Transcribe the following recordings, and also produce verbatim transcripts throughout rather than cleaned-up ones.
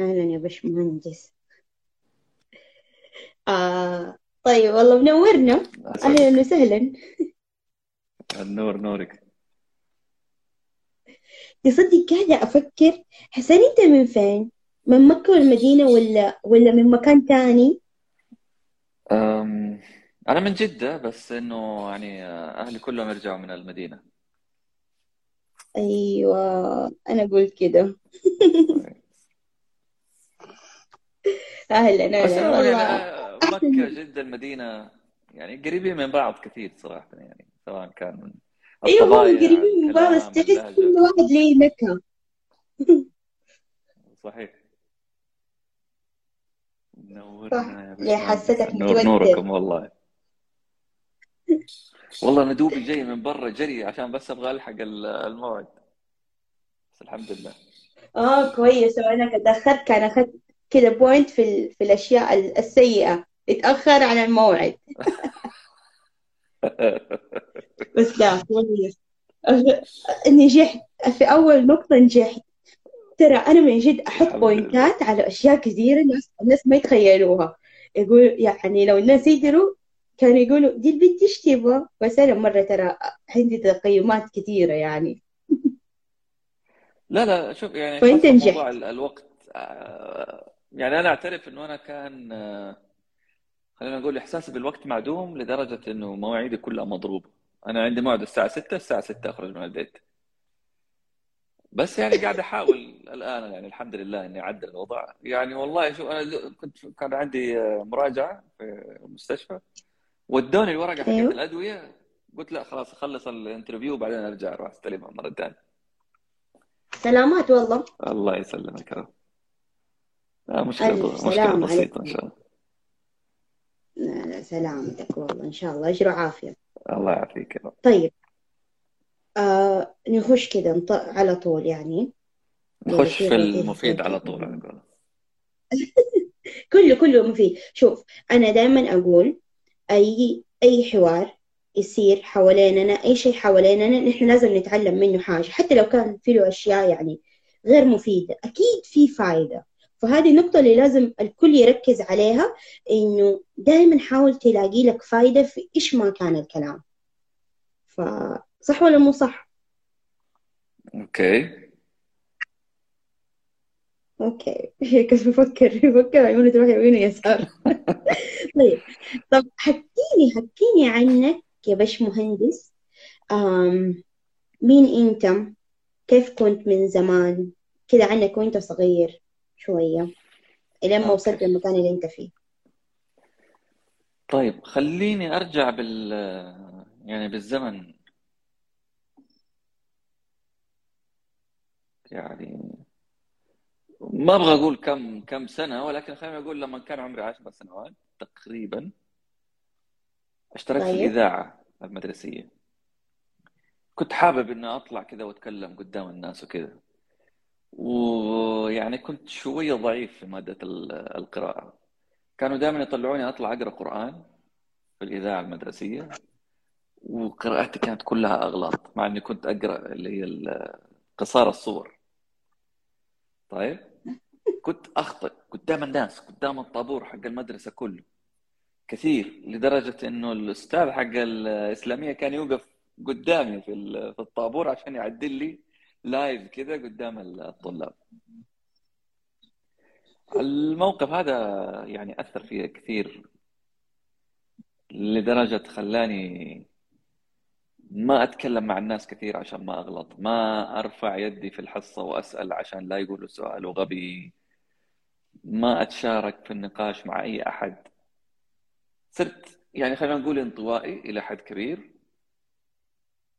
أهلا يا باشمهندس. آه طيب والله منورنا. أهلا وسهلا. النور نورك. يصدق قاعدة أفكر، حسين أنت من فين؟ من مكة والمدينة ولا ولا من مكان تاني؟ أم... أنا من جدة، بس إنه يعني أهلي كلهم يرجعوا من المدينة. أيوة أنا أقول كده. أهلا بس أهلا أنا والله. مكة جدة المدينة يعني قريبين من بعض كثير صراحة، يعني سواء كان من ايوه هم قريبين من بعض، بس تحس كل واحد ليه نكهة. صحيح. منورنا يا حسيتك متوتر. نوركم والله. والله انا دوبي جاي من برا جري عشان بس ابغى الحق الموعد، بس الحمد لله. اه كويس، وانا تاخرت كان اخذت كذا بوينت في في الاشياء السيئة، اتاخر عن الموعد. بس لا كويس نجحت في اول نقطة، نجحت. ترى انا من جد احط بوينتات على اشياء كثيرة الناس الناس ما يتخيلوها، يقول يعني لو الناس يدروا كانوا يقولوا دي البنت ايش تبغى، بس انا مرة ترى عندي تقييمات كثيرة يعني. لا لا شوف يعني وانت نجحت موضوع الوقت، يعني انا اعترف انه انا كان خلينا نقول احساسي بالوقت معدوم لدرجه انه مواعيدي كلها مضروبه، انا عندي موعد الساعه ستة، الساعه ستة اخرج من البيت، بس يعني قاعد احاول الان يعني الحمد لله اني اعدل الوضع. يعني والله شوف انا كنت كان عندي مراجعه في المستشفى، ودوني الورقه حقت الادويه، قلت لا خلاص اخلص الانترفيو وبعدين ارجع اروح استلمها مره ثانيه. سلامات والله. الله يسلمك يا رب. لا مشكله مشكله بسيطه ان شاء الله. لا لا سلامتك والله، إن شاء الله أجر وعافية. الله يعافيك يا رب. طيب آه نخش كده على طول، يعني نخش في المفيد على طول أنا أقول. كله كله مفيد. شوف أنا دائما أقول أي أي حوار يصير حواليننا، أي شيء حواليننا نحن لازم نتعلم منه حاجة، حتى لو كان في له أشياء يعني غير مفيدة أكيد في فائدة. فهذه النقطة اللي لازم الكل يركز عليها، إنه دائما حاول تلاقي لك فايدة في إيش ما كان الكلام. فصح ولا مو صح؟ أوكي. أوكي، كيف بفكر؟ بفكر عيوني تروح يمين ويسار. طيب، طب حكيني حكيني عنك يا باشمهندس، مين أنت؟ كيف كنت من زمان؟ كذا عنك وأنت صغير شوية لين ما وصلت للمكان اللي انت فيه. طيب خليني ارجع بال يعني بالزمن، يعني ما ابغى اقول كم كم سنة، ولكن خليني اقول لما كان عمري عشر سنوات تقريبا اشتركت طيب. في الإذاعة المدرسية، كنت حابب اني اطلع كذا واتكلم قدام الناس وكذا، ويعني كنت شوية ضعيف في مادة القراءة، كانوا دائما يطلعوني أطلع أقرأ قرآن في الإذاعة المدرسية، وقراءتي كانت كلها أغلاط، مع أني كنت أقرأ اللي هي قصار الصور. طيب كنت أخطئ قدام الناس، قدام الطابور حق المدرسة كله كثير، لدرجة أنه الأستاذ حق الإسلامية كان يوقف قدامي في الطابور عشان يعدل لي لايف كذا قدام الطلاب. الموقف هذا يعني أثر فيها كثير لدرجة خلاني ما أتكلم مع الناس كثير عشان ما أغلط، ما أرفع يدي في الحصة وأسأل عشان لا يقولوا سؤال غبي، ما أتشارك في النقاش مع أي أحد. صرت يعني خلينا نقول انطوائي إلى حد كبير،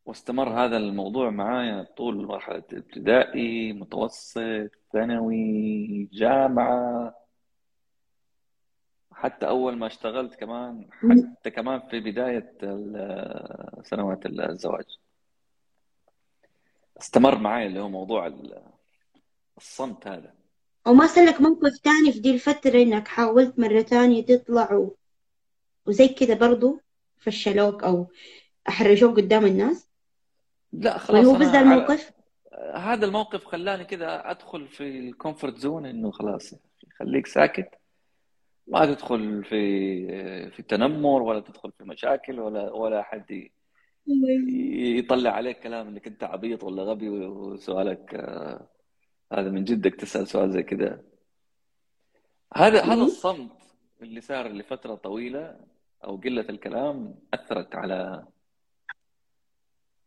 واستمر هذا الموضوع معايا طول مرحلة ابتدائي، متوسط، ثانوي، جامعة، حتى أول ما اشتغلت كمان، حتى كمان في بداية سنوات الزواج استمر معايا اللي هو موضوع الصمت هذا. وما سلك موقف تاني في دي الفترة إنك حاولت مرة تانية تطلع وزي كده برضو فشلوك أو أحرجوك قدام الناس؟ لا خلاص هو بس ذا الموقف؟ هذا الموقف خلاني كذا ادخل في الكومفورت زون، انه خلاص خليك ساكت، ما تدخل في في التنمر ولا تدخل في مشاكل ولا ولا حد يطلع عليك كلام انك انت عبيط ولا غبي وسؤالك هذا من جدك تسال سؤال زي كذا. هذا هذا الصمت اللي صار لفتره طويله او قله الكلام اثرت على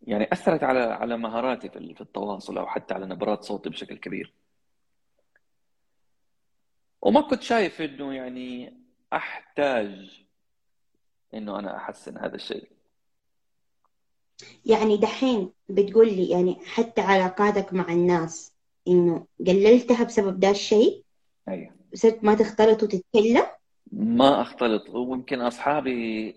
يعني اثرت على على مهاراتي في التواصل او حتى على نبرات صوتي بشكل كبير. وما كنت شايف انه يعني احتاج انه انا احسن هذا الشيء. يعني دحين بتقول لي يعني حتى علاقاتك مع الناس انه قللتها بسبب ده الشيء؟ ايوه. صرت ما تختلط وتتكلم؟ ما اختلط، ويمكن اصحابي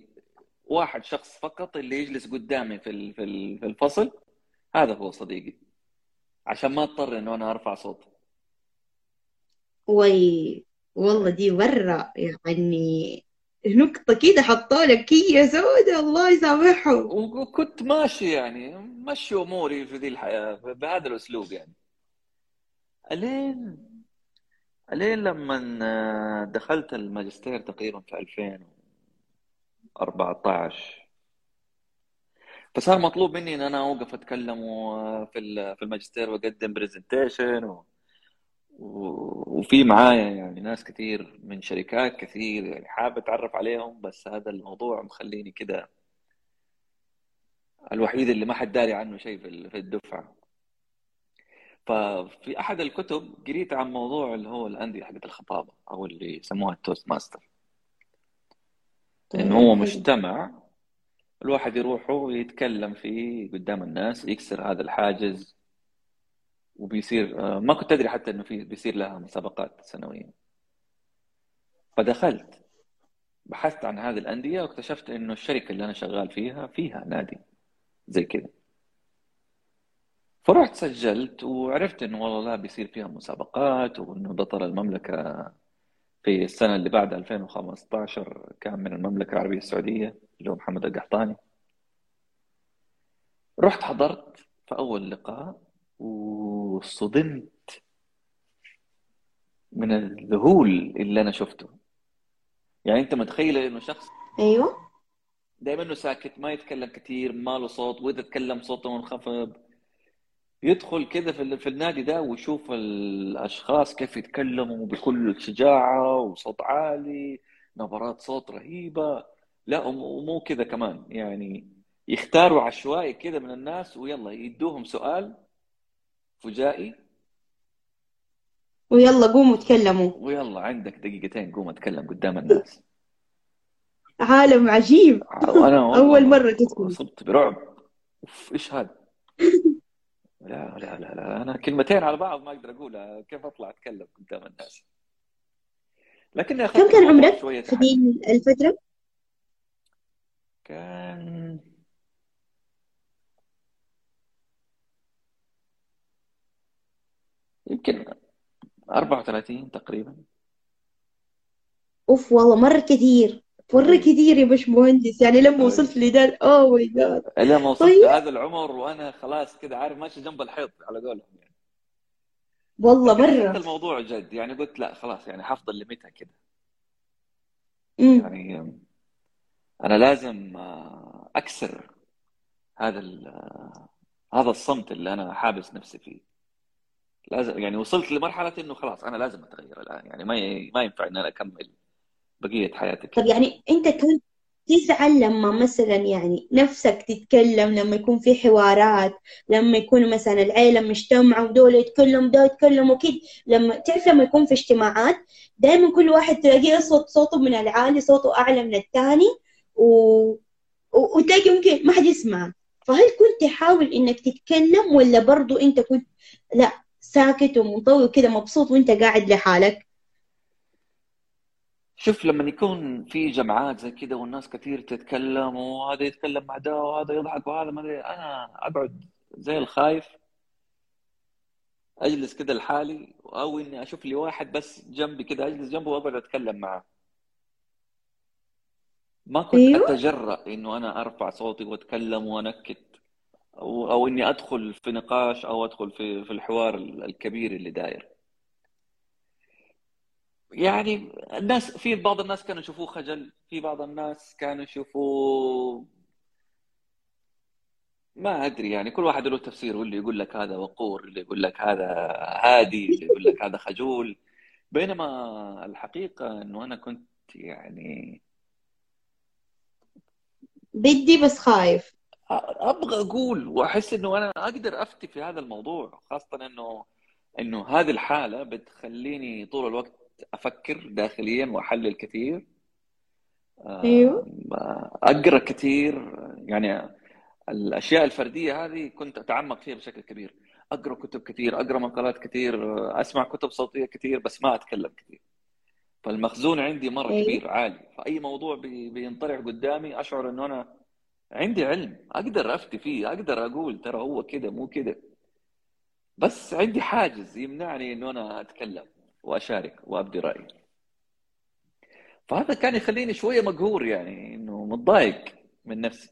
واحد شخص فقط اللي يجلس قدامي في في الفصل، هذا هو صديقي، عشان ما اضطر انه انا ارفع صوتي. وي والله دي مره يعني نقطه كده حطوا لك هي سوداء، الله يسامحهم. وكنت ماشي يعني مشي اموري في ذي الحياه بهذا الاسلوب يعني، الين الين لما دخلت الماجستير تقريبا في ألفين وأربعة عشر، فصار مطلوب مني ان انا اوقف اتكلم في في الماجستير واقدم برزنتيشن و... وفي معايا يعني ناس كثير من شركات كثير يعني حابب اتعرف عليهم، بس هذا الموضوع مخليني كده الوحيد اللي ما حد داري عنه شيء في الدفعه. ففي احد الكتب قريت عن موضوع اللي هو الانديه حقت الخطابه او اللي يسموها التوست ماستر، انه هو مجتمع الواحد يروحه ويتكلم فيه قدام الناس، يكسر هذا الحاجز. وبيصير ما كنت ادري حتى انه في بيصير لها مسابقات سنويا. فدخلت بحثت عن هذه الانديه واكتشفت انه الشركه اللي انا شغال فيها فيها نادي زي كذا. فرحت سجلت وعرفت انه والله لا بيصير فيها مسابقات، وانه بطل المملكه في السنه اللي بعد ألفين وخمسة عشر كان من المملكه العربيه السعوديه اللي هو محمد القحطاني. رحت حضرت في اول لقاء وصدمت من الذهول اللي انا شفته. يعني انت متخيله انه شخص ايوه دائما انه ساكت، ما يتكلم كثير، ما له صوت، واذا تكلم صوته منخفض، يدخل كذا في في النادي ده ويشوف الاشخاص كيف يتكلموا بكل شجاعه وصوت عالي، نبرات صوت رهيبه. لا ومو كذا كمان، يعني يختاروا عشوائي كذا من الناس ويلا يدوهم سؤال فجائي ويلا قوموا تكلموا، ويلا عندك دقيقتين قوم اتكلم قدام الناس. عالم عجيب. انا اول مره تدخل صرت برعب. اوف ايش هذا؟ لا لا لا لا انا كلمتين على بعض ما اقدر اقولها، كيف اطلع اتكلم قدام الناس؟ لكن يا كم كان عمرك في الفتره؟ كان يمكن أربعة وثلاثين تقريبا. اوف والله مره كثير، مره كثير يا باشمهندس. يعني لما وصلت لدار اوه ماي جاد، لما وصلت طيب. هذا العمر وانا خلاص كذا عارف ماشي جنب الحيط على قولهم يعني. والله مره الموضوع جد يعني، قلت لا خلاص يعني حفضل لمتها كذا. يعني انا لازم اكسر هذا هذا الصمت اللي انا حابس نفسي فيه. لازم يعني وصلت لمرحله انه خلاص انا لازم اتغير الان، يعني ما ي... ما ينفع ان انا اكمل بقيه حياتي. طب يعني انت كنت تزعل لما مثلا يعني نفسك تتكلم، لما يكون في حوارات، لما يكون مثلا العيله مجتمعه ودول يتكلموا ده يتكلموا كده، لما تعرف لما يكون في اجتماعات دائما كل واحد تلاقيه صوت صوته من العالي، صوته اعلى من الثاني و... و... وتلاقي ممكن ما حد يسمع. فهل كنت تحاول انك تتكلم ولا برضه انت كنت لا ساكت ومنطوي وكذا مبسوط وانت قاعد لحالك؟ شوف لما يكون في جمعات زي كذا والناس كثير تتكلم وهذا يتكلم مع ده وهذا يضحك وهذا ما ادري، انا اقعد زي الخايف اجلس كذا لحالي، او اني اشوف لي واحد بس جنبي كذا اجلس جنبه واقعد اتكلم معه. ما كنت أيوه؟ اتجرأ انه انا ارفع صوتي واتكلم وانكت او, أو اني ادخل في نقاش او ادخل في في الحوار الكبير اللي داير. يعني الناس، في بعض الناس كانوا يشوفوه خجل، في بعض الناس كانوا يشوفوه ما ادري، يعني كل واحد له تفسير، واللي يقول لك هذا وقور، اللي يقول لك هذا هادي، اللي يقول لك هذا خجول. بينما الحقيقه انه انا كنت يعني بدي، بس خايف، ابغى اقول واحس انه انا اقدر افتي في هذا الموضوع، خاصه انه انه هذه الحاله بتخليني طول الوقت افكر داخليا واحلل كثير. ايوه، اقرا كثير، يعني الاشياء الفرديه هذه كنت اتعمق فيها بشكل كبير، اقرا كتب كثير، اقرا مقالات كثير، اسمع كتب صوتيه كثير، بس ما اتكلم كثير. فالمخزون عندي مره أيوه. كبير عالي، فاي موضوع بينطرح قدامي اشعر انه انا عندي علم اقدر افتي فيه، اقدر اقول ترى هو كذا مو كذا، بس عندي حاجز يمنعني انه انا اتكلم واشارك وابدي رايي. فهذا كان يخليني شويه مقهور، يعني انه متضايق من نفسي،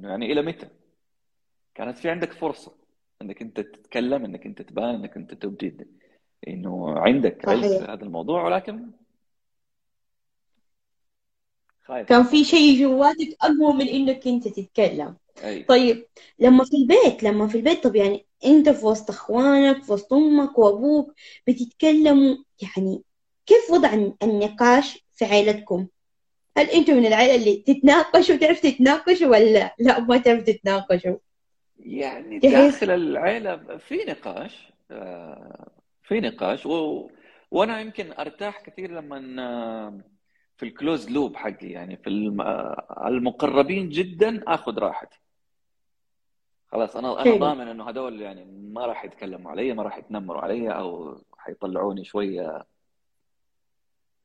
يعني الى متى؟ كانت في عندك فرصه انك انت تتكلم، انك انت تبان، انك انت تبدي انه عندك علم في هذا الموضوع، ولكن خايف. كان في شيء جواتك اقوى من انك انت تتكلم. أي. طيب لما في البيت، لما في البيت طب يعني انت في وسط اخوانك، في وسط امك وابوك بتتكلموا، يعني كيف وضع النقاش في عائلتكم؟ هل انتم من العائله اللي تتناقشوا وتعرف تتناقشوا، ولا لا ما تعرف تتناقشوا؟ يعني داخل العائله في نقاش، في نقاش و... وانا يمكن ارتاح كثير لما في الكلوز لوب حقي، يعني في المقربين جدا اخذ راحتي. خلاص انا انا ضامن انه هذول يعني ما راح يتكلموا علي، ما راح يتنمروا علي، او حيطلعوني شويه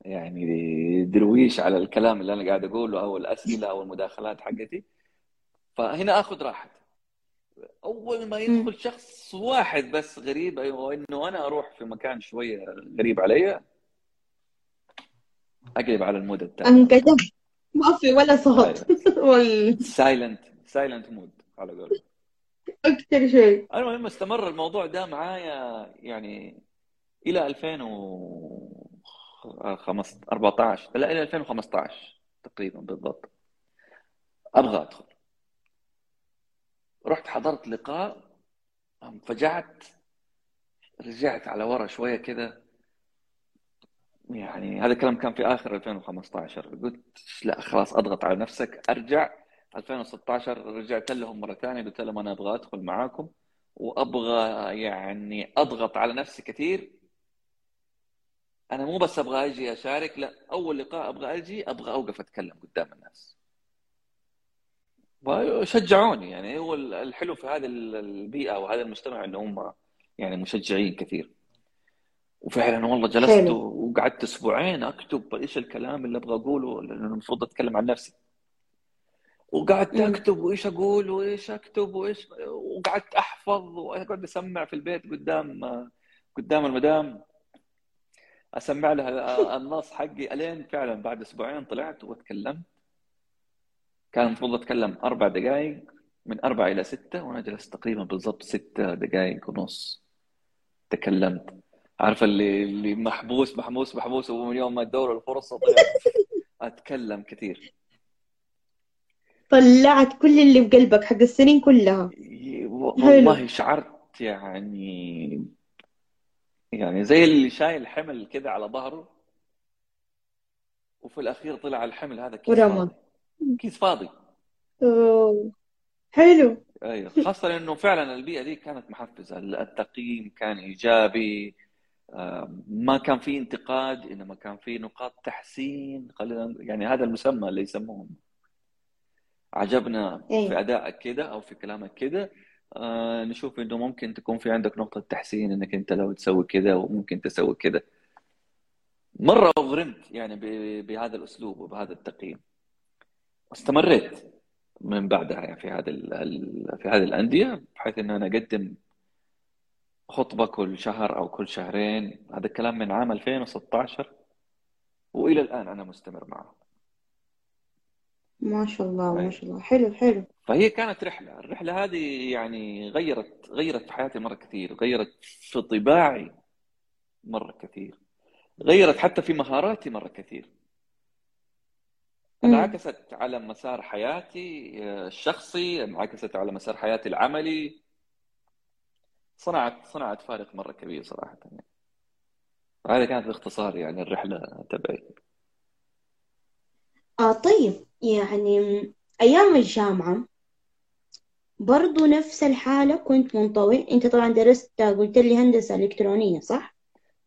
يعني درويش على الكلام اللي انا قاعد اقوله او الاسئله او المداخلات حقتي. فهنا اخذ راحتي. اول ما يدخل شخص واحد بس غريب، ايوه، انه انا اروح في مكان شويه غريب علي، اقلب على المود التاني، انكتب، ما في ولا صوت، سايلنت سايلنت مود على قولهم اكثر شيء. المهم استمر الموضوع ده معايا يعني الى ألفين وأربعة عشر، لا الى ألفين وخمسة عشر تقريبا بالضبط. ابغى ادخل، رحت حضرت لقاء، انفجعت، رجعت على ورا شويه كده، يعني هذا الكلام كان في اخر ألفين وخمسة عشر. قلت لا خلاص اضغط على نفسك، ارجع ألفين وستة عشر رجعت لهم مره ثانيه، قلت لهم انا ابغى ادخل معاكم وابغى يعني اضغط على نفسي كثير، انا مو بس ابغى اجي اشارك، لا اول لقاء ابغى اجي، ابغى اوقف اتكلم قدام الناس. وشجعوني، يعني هو الحلو في هذه البيئه وهذا المجتمع انه هم يعني مشجعين كثير. وفعلا والله جلست حلو. وقعدت اسبوعين اكتب ايش الكلام اللي ابغى اقوله، لانه المفروض اتكلم عن نفسي. وقعدت اكتب وايش اقول وايش اكتب وايش، وقعدت احفظ وقعدت اسمع في البيت قدام قدام المدام، اسمع لها النص حقي. الين فعلا بعد اسبوعين طلعت وتكلمت، كان المفروض اتكلم اربع دقائق، من اربع الى سته، وانا جلست تقريبا بالضبط سته دقائق ونص تكلمت. عارفه اللي اللي محبوس محبوس محبوس ومن يوم ما تدور الفرصه طلعت اتكلم كثير، طلعت كل اللي بقلبك حق السنين كلها. والله هلو. شعرت يعني يعني زي اللي شايل حمل كده على ظهره، وفي الأخير طلع الحمل هذا كيس ورمى. فاضي، كيس فاضي. أوه. حلو. أيوه، خاصة إنه فعلا البيئة دي كانت محفزة، التقييم كان إيجابي، ما كان في انتقاد، إنما كان في نقاط تحسين، يعني هذا المسمى اللي يسموهم، عجبنا أيه. في أدائك كده أو في كلامك كده، آه نشوف انه ممكن تكون في عندك نقطة تحسين، انك انت لو تسوي كذا وممكن تسوي كذا. مرة اغرمت يعني بهذا الاسلوب وبهذا التقييم. واستمريت من بعدها في هذا في هذه الاندية، بحيث ان انا اقدم خطبة كل شهر او كل شهرين. هذا الكلام من عام ألفين وستة عشر والى الان انا مستمر معه. ما شاء الله ما شاء الله، حلو حلو. فهي كانت رحله، الرحله هذه يعني غيرت غيرت حياتي مره كثير، غيرت في طباعي مره كثير، غيرت حتى في مهاراتي مره كثير. انعكست على مسار حياتي الشخصي، انعكست على مسار حياتي العملي، صنعت صنعت فارق مره كبير صراحه يعني. هذا كانت باختصار يعني الرحله تبعي. اه طيب، يعني ايام الجامعه برضو نفس الحاله كنت منطوي؟ انت طبعا درست قلت لي هندسه الكترونيه صح؟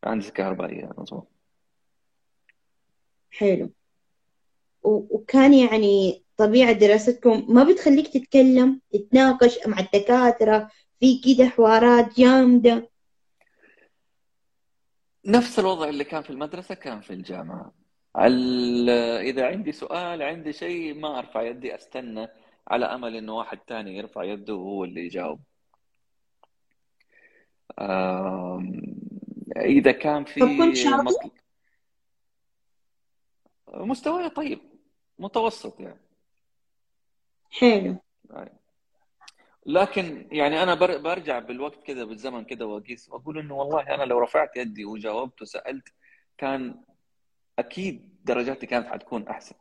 هندسه كهربائيه مظبوط. حلو. وكان يعني طبيعه دراستكم ما بتخليك تتكلم تتناقش مع الدكاتره في كده حوارات جامده؟ نفس الوضع اللي كان في المدرسه كان في الجامعه. إذا عندي سؤال عندي شيء ما أرفع يدي، أستنى على أمل إنه واحد تاني يرفع يده وهو اللي يجاوب. إذا كان في مطل... مستواي طيب متوسط يعني. حلو. لكن يعني أنا برجع بالوقت كذا بالزمن كذا وأقيس وأقول إنه والله أنا لو رفعت يدي وجاوبت وسألت كان أكيد درجاتي كانت حتكون أحسن.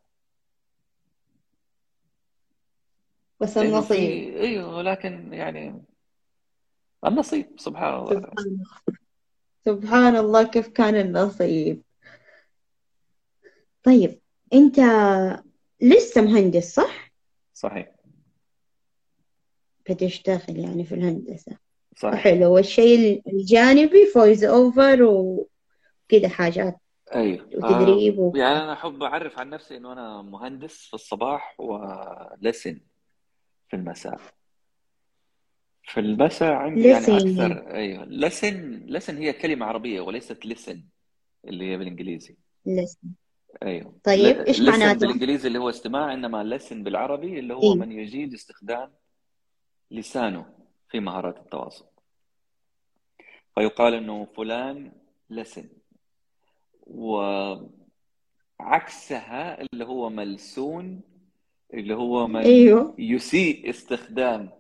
بس النصيب. أيوه، لكن يعني النصيب سبحان الله. سبحان الله، سبحان الله كيف كان النصيب. طيب أنت لسه مهندس صح؟ صحيح. بتشتغل يعني في الهندسة. صحيح. حلو، والشيء الجانبي فويس أوفر وكده حاجات. ايوه وتدريب و... يعني انا احب اعرف عن نفسي انه انا مهندس في الصباح ولسن في المساء. في المساء عندي يعني اكثر. ايوه لسن، لسن هي كلمه عربيه وليست لسن اللي هي بالانجليزي. لسن. ايوه طيب ايش معناته؟ لسن بالانجليزي اللي هو استماع، انما لسن بالعربي اللي هو إيه؟ من يجيد استخدام لسانه في مهارات التواصل، فيقال انه فلان لسن. وعكسها اللي هو ملسون اللي هو من أيوه. يسيء استخدام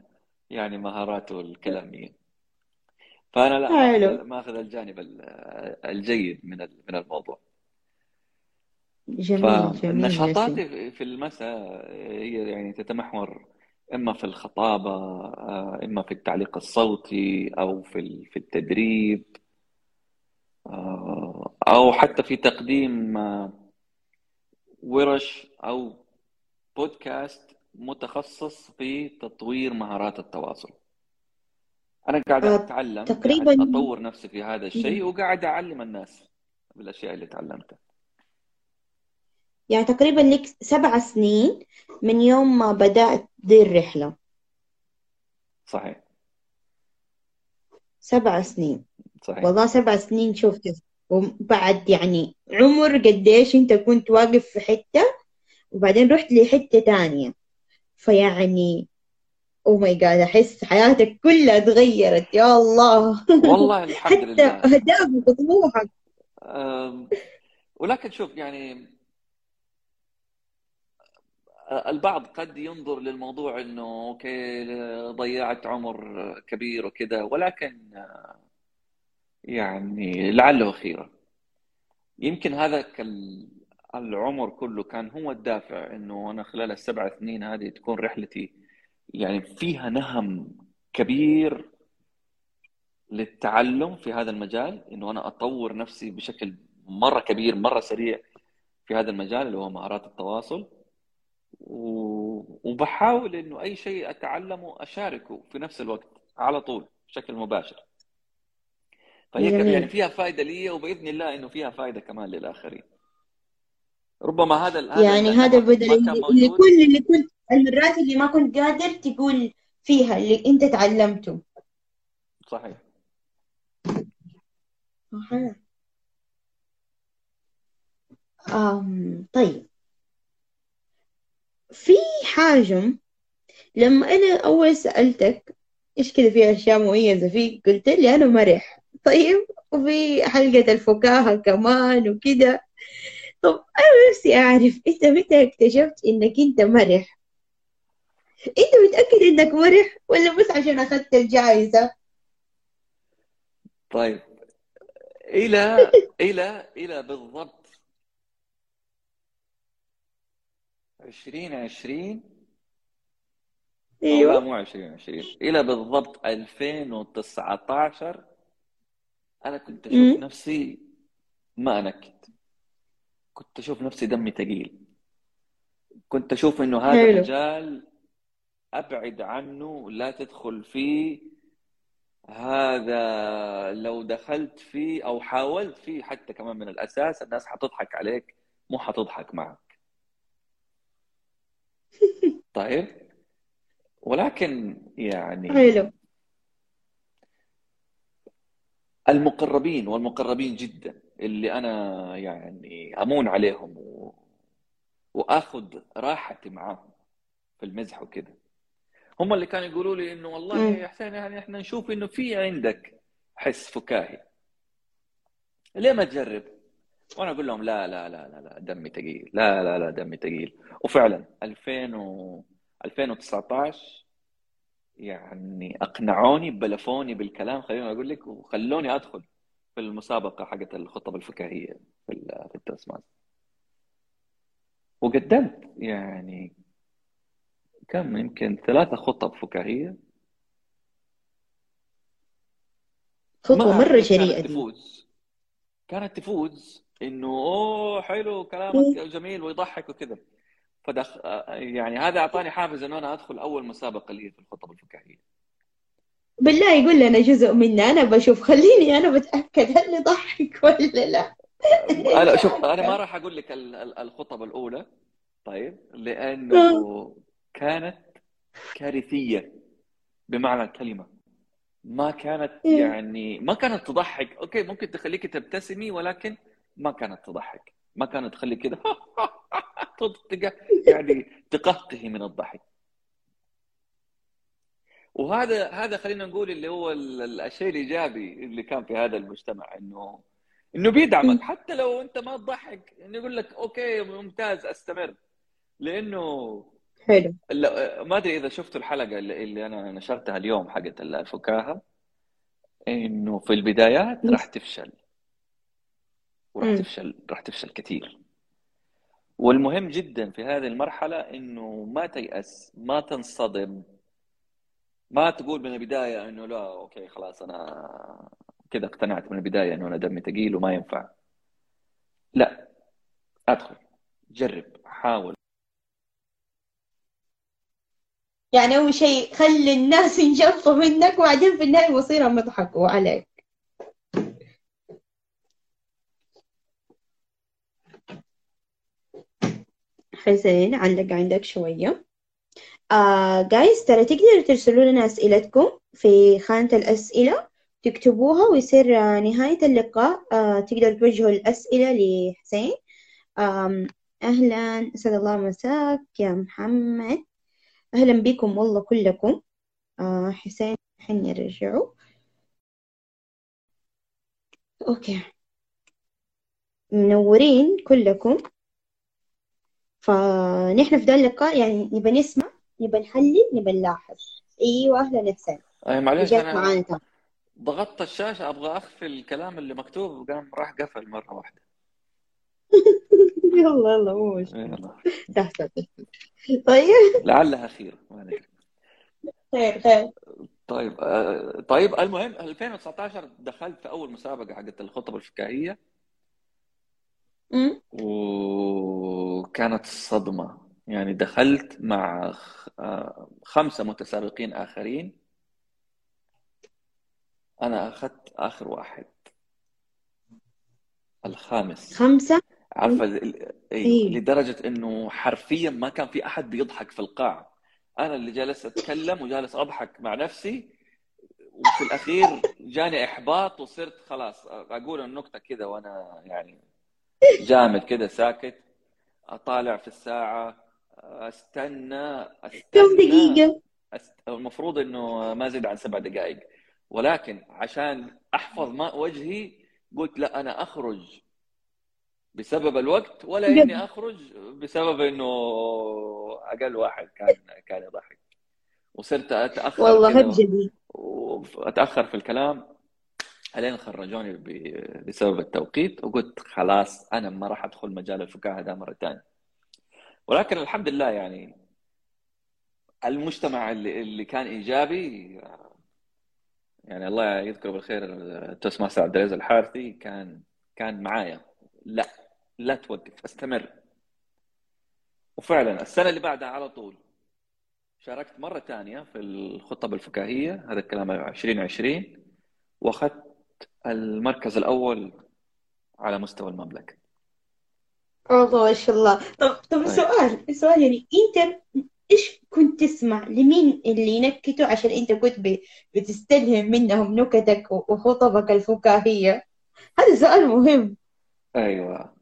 يعني مهاراته الكلاميه. فانا لا ماخذ الجانب الجيد من من الموضوع. جميل جميل. نشاطاتي في المساء هي يعني تتمحور اما في الخطابه، اما في التعليق الصوتي، او في في التدريب، أو حتى في تقديم ورش أو بودكاست متخصص في تطوير مهارات التواصل. أنا قاعد أتعلم تقريباً، قاعد أطور نفسي في هذا الشيء وقاعد أعلم الناس بالأشياء اللي تعلمتها. يعني تقريباً لك سبع سنين من يوم ما بدأت دي الرحلة. صحيح. سبع سنين. صحيح. والله سبع سنين شفت، وبعد يعني عمر قديش انت كنت واقف في حتة وبعدين رحت لحتة تانية، فيعني او ماي جاد احس حياتك كلها تغيرت يا الله. والله الحمد حتى لله. حتى اهدافك وطموحك. ولكن شوف يعني البعض قد ينظر للموضوع انه اوكي ضيعت عمر كبير وكذا، ولكن يعني لعله خيرا. يمكن هذا العمر كله كان هو الدافع انه انا خلال السبع سنين هذه تكون رحلتي يعني فيها نهم كبير للتعلم في هذا المجال، انه انا اطور نفسي بشكل مره كبير مره سريع في هذا المجال اللي هو مهارات التواصل، وبحاول انه اي شيء اتعلمه اشاركه في نفس الوقت على طول بشكل مباشر. فهي يعني فيها فائدة لي، وبإذن الله إنه فيها فائدة كمان للآخرين. ربما هذا يعني هذا بدل اللي كل اللي كنت المرات اللي ما كنت قادر تقول فيها اللي أنت تعلمته. صحيح. صحيح. أم طيب في حاجة لما أنا أول سألتك إيش كذا في أشياء مميزة فيك قلت لي أنا مرح. طيب وفي حلقة الفكاهة كمان وكده، طب انا نفسي اعرف انت متى اكتشفت انك انت مرح؟ انت متاكد انك مرح ولا بس عشان اخذت الجائزه؟ طيب الى الى الى بالضبط عشرين عشرين، ايوه لا مو عشرين عشرين، الى بالضبط ألفين وتسعة عشر انا كنت اشوف نفسي ما انكت، كنت اشوف نفسي دمي ثقيل، كنت اشوف انه هذا المجال ابعد عنه، لا تدخل فيه، هذا لو دخلت فيه او حاولت فيه حتى كمان من الاساس الناس حتضحك عليك مو حتضحك معك. طيب ولكن يعني حلو. المقربين والمقربين جدا اللي انا يعني امون عليهم و... واخذ راحتي معاهم في المزح وكذا، هم اللي كانوا يقولوا لي انه والله يا حسين يعني احنا نشوف انه في عندك حس فكاهي، ليه ما تجرب؟ وانا اقول لهم لا لا لا لا لا دمي ثقيل، لا لا لا دمي ثقيل. وفعلا ألفين وتسعة عشر يعني اقنعوني بلفوني بالكلام خليني اقول لك، وخلوني ادخل في المسابقه حقت الخطب الفكاهيه في التوست ماستر، وقدمت يعني كم يمكن ثلاثة خطب فكاهية، خطوة مرة جريئة دي، تفوز. كانت تفوز إنه أوه حلو كلامك جميل ويضحك وكذا، فدخ يعني هذا أعطاني حافز إنه أنا أدخل أول مسابقة لي في الخطب الفكاهية. بالله يقول لنا جزء منا، أنا بشوف خليني أنا بتأكد هل نضحك ولا لا. أنا شوف أنا ما راح أقول لك الخطب الأولى طيب لأنه كانت كارثية بمعنى الكلمة، ما كانت يعني ما كانت تضحك، اوكي ممكن تخليك تبتسمي ولكن ما كانت تضحك، ما كانت تخليك كذا يعني تقهقهي من الضحك. وهذا هذا خلينا نقول اللي هو الشيء الايجابي اللي كان في هذا المجتمع، انه انه بيدعمك حتى لو انت ما تضحك، انه يقول لك اوكي ممتاز استمر، لانه حلو. ما ادري اذا شفتوا الحلقه اللي انا نشرتها اليوم حقت الفكاهه، انه في البدايات راح تفشل وراح تفشل راح تفشل كثير، والمهم جدا في هذه المرحله انه ما تيأس، ما تنصدم، ما تقول من البدايه انه لا اوكي خلاص انا كذا اقتنعت من البدايه انه انا دمي ثقيل وما ينفع، لا ادخل جرب حاول. يعني أول شيء خلي الناس ينجرفوا منك وبعدين في النهاية مصيرهم يضحكوا عليك. حسين علق عندك شوية. آه جايز ترى تقدروا ترسلوا لنا أسئلتكم في خانة الأسئلة، تكتبوها ويصير نهاية اللقاء آه تقدروا توجهوا الأسئلة لحسين. آه أهلا أسعد الله مساك يا محمد، أهلا بكم والله كلكم. آه حسين حين يرجعوا. أوكي منورين كلكم. فنحن في ده اللقاء يعني نبى نسمع، نبى نحلل، نبى نلاحظ. أيوة أهلا حسين. أي معلش أنا ضغطت الشاشة أبغى أخفي الكلام اللي مكتوب وقام راح قفل مرة واحدة. يلا يلا مو مشكلة تحسب. طيب لعلها خير خير خير. طيب طيب المهم ألفين وتسعة عشر دخلت في اول مسابقه حقت الخطب الفكاهيه، امم وكانت الصدمه يعني دخلت مع خمسه متسابقين اخرين، انا اخذت اخر واحد الخامس خمسه عارفه إيه. لدرجه انه حرفيا ما كان في احد بيضحك في القاعه، انا اللي جالس اتكلم وجالس اضحك مع نفسي، وفي الاخير جاني احباط وصرت خلاص اقول النكته كذا وانا يعني جامد كذا ساكت، اطالع في الساعه استنى استنى كم دقيقه، المفروض انه ما زيد عن سبع دقائق، ولكن عشان احفظ ماء وجهي قلت لا انا اخرج بسبب الوقت ولا جد. اني اخرج بسبب انه اقل واحد كان كان يضحك وصرت اتاخر والله بجد واتاخر في الكلام الين خرجوني بسبب التوقيت وقلت خلاص انا ما راح ادخل مجال الفكاهه ده مره ثانيه. ولكن الحمد لله يعني المجتمع اللي اللي كان ايجابي يعني الله يذكره بالخير التوست ماستر عبد العزيز الحارثي كان كان معايا لا لا توقف استمر. وفعلا السنه اللي بعدها على طول شاركت مره ثانيه في الخطب الفكاهيه هذا الكلام ألفين وعشرين واخذت المركز الاول على مستوى المملكه. والله ما شاء الله. طب طب أيه. سؤال سؤال يعني انت ايش كنت تسمع؟ لمين اللي ينكتوا عشان انت كنت بتستلهم منهم نكتك وخطبك الفكاهيه؟ هذا سؤال مهم. ايوه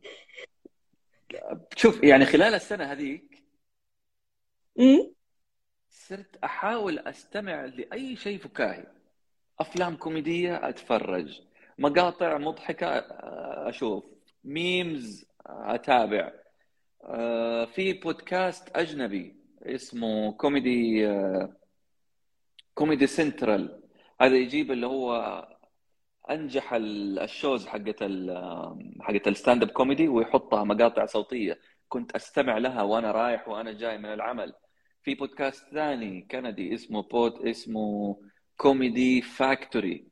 شوف يعني خلال السنه هذيك صرت احاول استمع لاي شيء فكاهي. افلام كوميديه اتفرج، مقاطع مضحكه اشوف، ميمز اتابع، في بودكاست اجنبي اسمه كوميدي كوميدي سنترال هذا يجيب اللي هو انجح الشوز حقت حقت الستاند اب كوميدي ويحطها مقاطع صوتيه كنت استمع لها وانا رايح وانا جاي من العمل. في بودكاست ثاني كندي اسمه بود اسمه كوميدي فاكتوري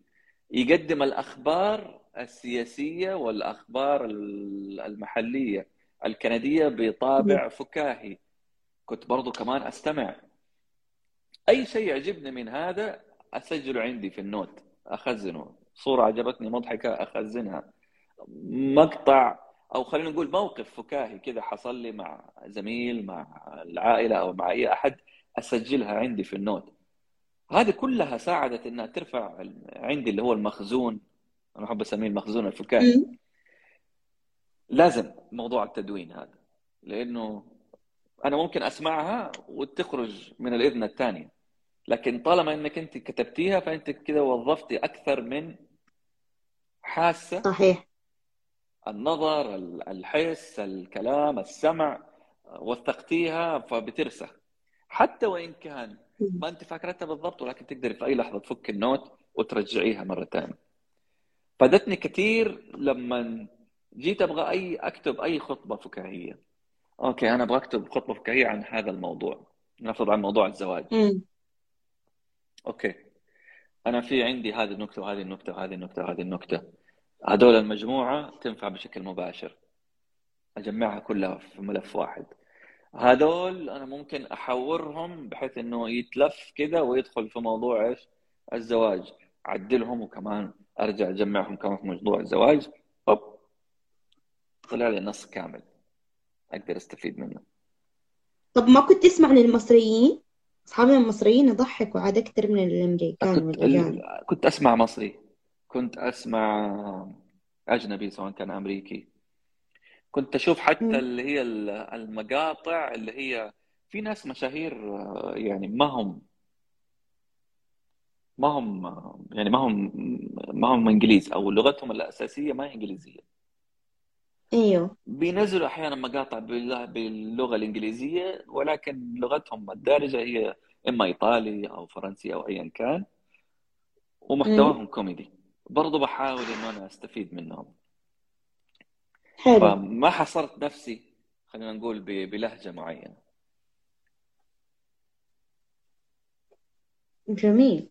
يقدم الاخبار السياسيه والاخبار المحليه الكنديه بطابع فكاهي كنت برضو كمان استمع. اي شيء يعجبني من هذا اسجله عندي في النوت اخزنه، صوره عجبتني مضحكه اخزنها، مقطع او خلينا نقول موقف فكاهي كذا حصل لي مع زميل مع العائله او مع اي احد اسجلها عندي في النوت. هذه كلها ساعدت انها ترفع عندي اللي هو المخزون، انا احب اسميه المخزون الفكاهي. لازم موضوع التدوين هذا لانه انا ممكن اسمعها وتخرج من الاذن الثانيه لكن طالما انك انت كتبتيها فانت كده وظفتي اكثر من حاسه. صحيح. النظر، الحس، الكلام، السمع، وثقتيها فبترسخ حتى وان كان ما انت فاكرتها بالضبط ولكن تقدر في اي لحظه تفك النوت وترجعيها مره ثانيه. فادتني كثير لما جيت ابغى اي اكتب اي خطبه فكاهيه. اوكي انا ابغى اكتب خطبه فكاهيه عن هذا الموضوع، نفرض عن موضوع الزواج. م. اوكي انا في عندي هذه النكته وهذه النكته وهذه النكته وهذه النكته هذول المجموعه تنفع بشكل مباشر اجمعها كلها في ملف واحد، هذول انا ممكن احورهم بحيث انه يتلف كده ويدخل في موضوع ايش الزواج، اعدلهم وكمان ارجع اجمعهم كمان في موضوع الزواج. اوب طلع لي نص كامل اقدر استفيد منه. طب ما كنت تسمع للمصريين؟ اصحابي المصريين يضحكوا عاد اكثر من الامريكان والاجانب. كنت اسمع مصري، كنت اسمع اجنبي سواء كان امريكي، كنت اشوف حتى م. اللي هي المقاطع اللي هي في ناس مشاهير يعني ما هم ما هم يعني ما هم ما هم انجليز او لغتهم الاساسيه ما هي انجليزيه. ايوه بينزلوا احيانا مقاطع باللغه الانجليزيه ولكن لغتهم الدارجه هي اما ايطالي او فرنسي او ايا كان ومحتواهم كوميدي برضه بحاول انه انا استفيد منهم. حلو. فما حصرت نفسي خلينا نقول بلهجه معينه. جميل.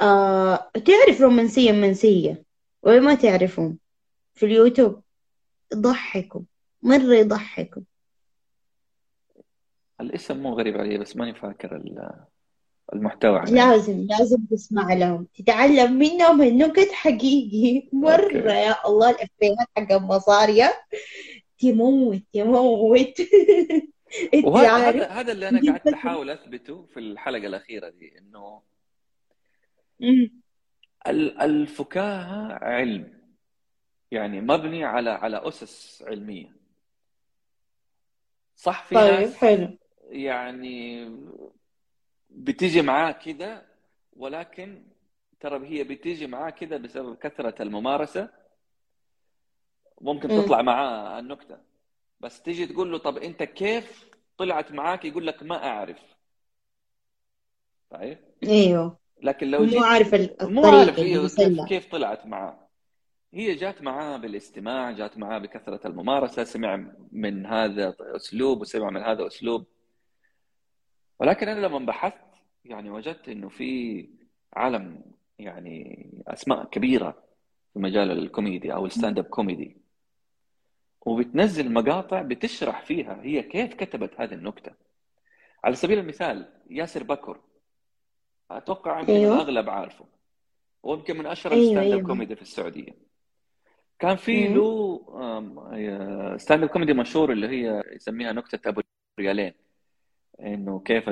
آه، تعرف رومانسيه منسيه ولا ما تعرفهم في اليوتيوب؟ يضحكوا مرة يضحكوا. الاسم مو غريب علي بس ماني فاكر المحتوى عليه. لازم لازم تسمع لهم تتعلم منهم النكت حقيقي مرة. أوكي. يا الله الافيهات حق مصارية تموت تموت. وهذا هذا اللي انا قاعد احاول اثبته في الحلقة الأخيرة دي انه الفكاهة علم يعني مبني على على أسس علمية. صح في طيب ناس حلو. يعني بتيجي معاه كده ولكن ترى هي بتيجي معاه كده بسبب كثرة الممارسة ممكن تطلع معاه النكته، بس تيجي تقول له طب انت كيف طلعت معاك، يقول لك ما اعرف. طيب ايوه، لكن لو مو عارف مو عارف هي كيف طلعت معاه، هي جات معاه بالاستماع، جات معاه بكثره الممارسه، سمع من هذا اسلوب وسمع من هذا اسلوب. ولكن انا لما بحثت يعني وجدت انه في عالم يعني اسماء كبيره في مجال الكوميديا او الستاند اب كوميدي، وبتنزل مقاطع بتشرح فيها هي كيف كتبت هذه النكته. على سبيل المثال ياسر بكر، اتوقع يمكن أيوه. الاغلب عارفه، ويمكن من اشهر أيوه الستاند اب أيوه. كوميدي في السعوديه. كان في له ستاند اب كوميدي مشهور اللي هي يسميها نكته ابو ريالين، انه كيف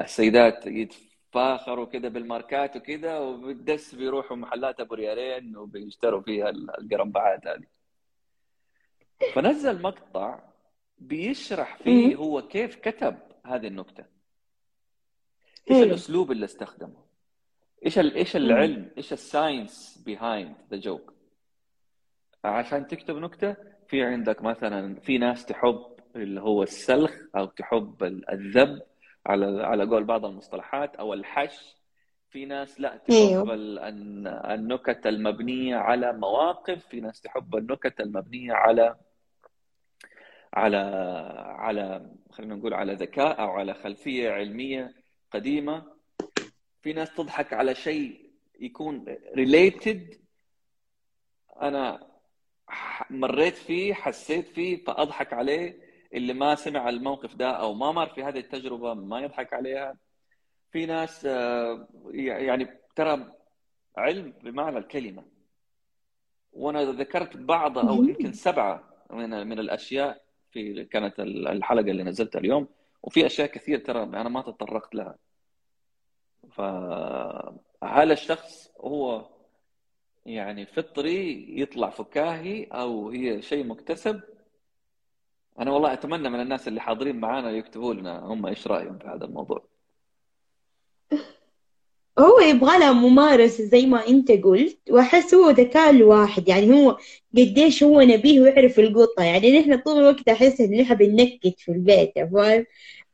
السيدات يتفاخروا كده بالماركات وكده، وبالدس بيروحوا محلات ابو ريالين وبيشتروا فيها القرنبعات هذه. فنزل مقطع بيشرح فيه هو كيف كتب هذه النكته، ايش الاسلوب اللي استخدمه، ايش ايش العلم، ايش الساينس بيهايند ذا جوك. عشان تكتب نكته في عندك مثلا في ناس تحب اللي هو السلخ او تحب الذب على على قول بعض المصطلحات، او الحش. في ناس لا تحب النكت المبنيه على مواقف، في ناس تحب النكت المبنيه على على على خلينا نقول على ذكاء او على خلفيه علميه قديمه. في ناس تضحك على شيء يكون ريليتد، انا مريت فيه حسيت فيه فاضحك عليه، اللي ما سمع الموقف ده او ما مر في هذه التجربه ما يضحك عليها. في ناس يعني ترى علم بمعنى الكلمه، وانا ذكرت بعض او يمكن سبعه من من الاشياء في كانت الحلقه اللي نزلتها اليوم، وفي اشياء كثير ترى انا ما تطرقت لها. فهل الشخص هو يعني فطري يطلع فكاهي او هي شيء مكتسب؟ انا والله اتمنى من الناس اللي حاضرين معانا يكتبوا لنا هم ايش رايهم في هذا الموضوع. هو يبغى له ممارسه زي ما انت قلت، واحس هو ذكاء الواحد، يعني هو قديش هو نبيه ويعرف القطه. يعني نحن طول الوقت احس ان نحن بننكت في البيت، فاهم؟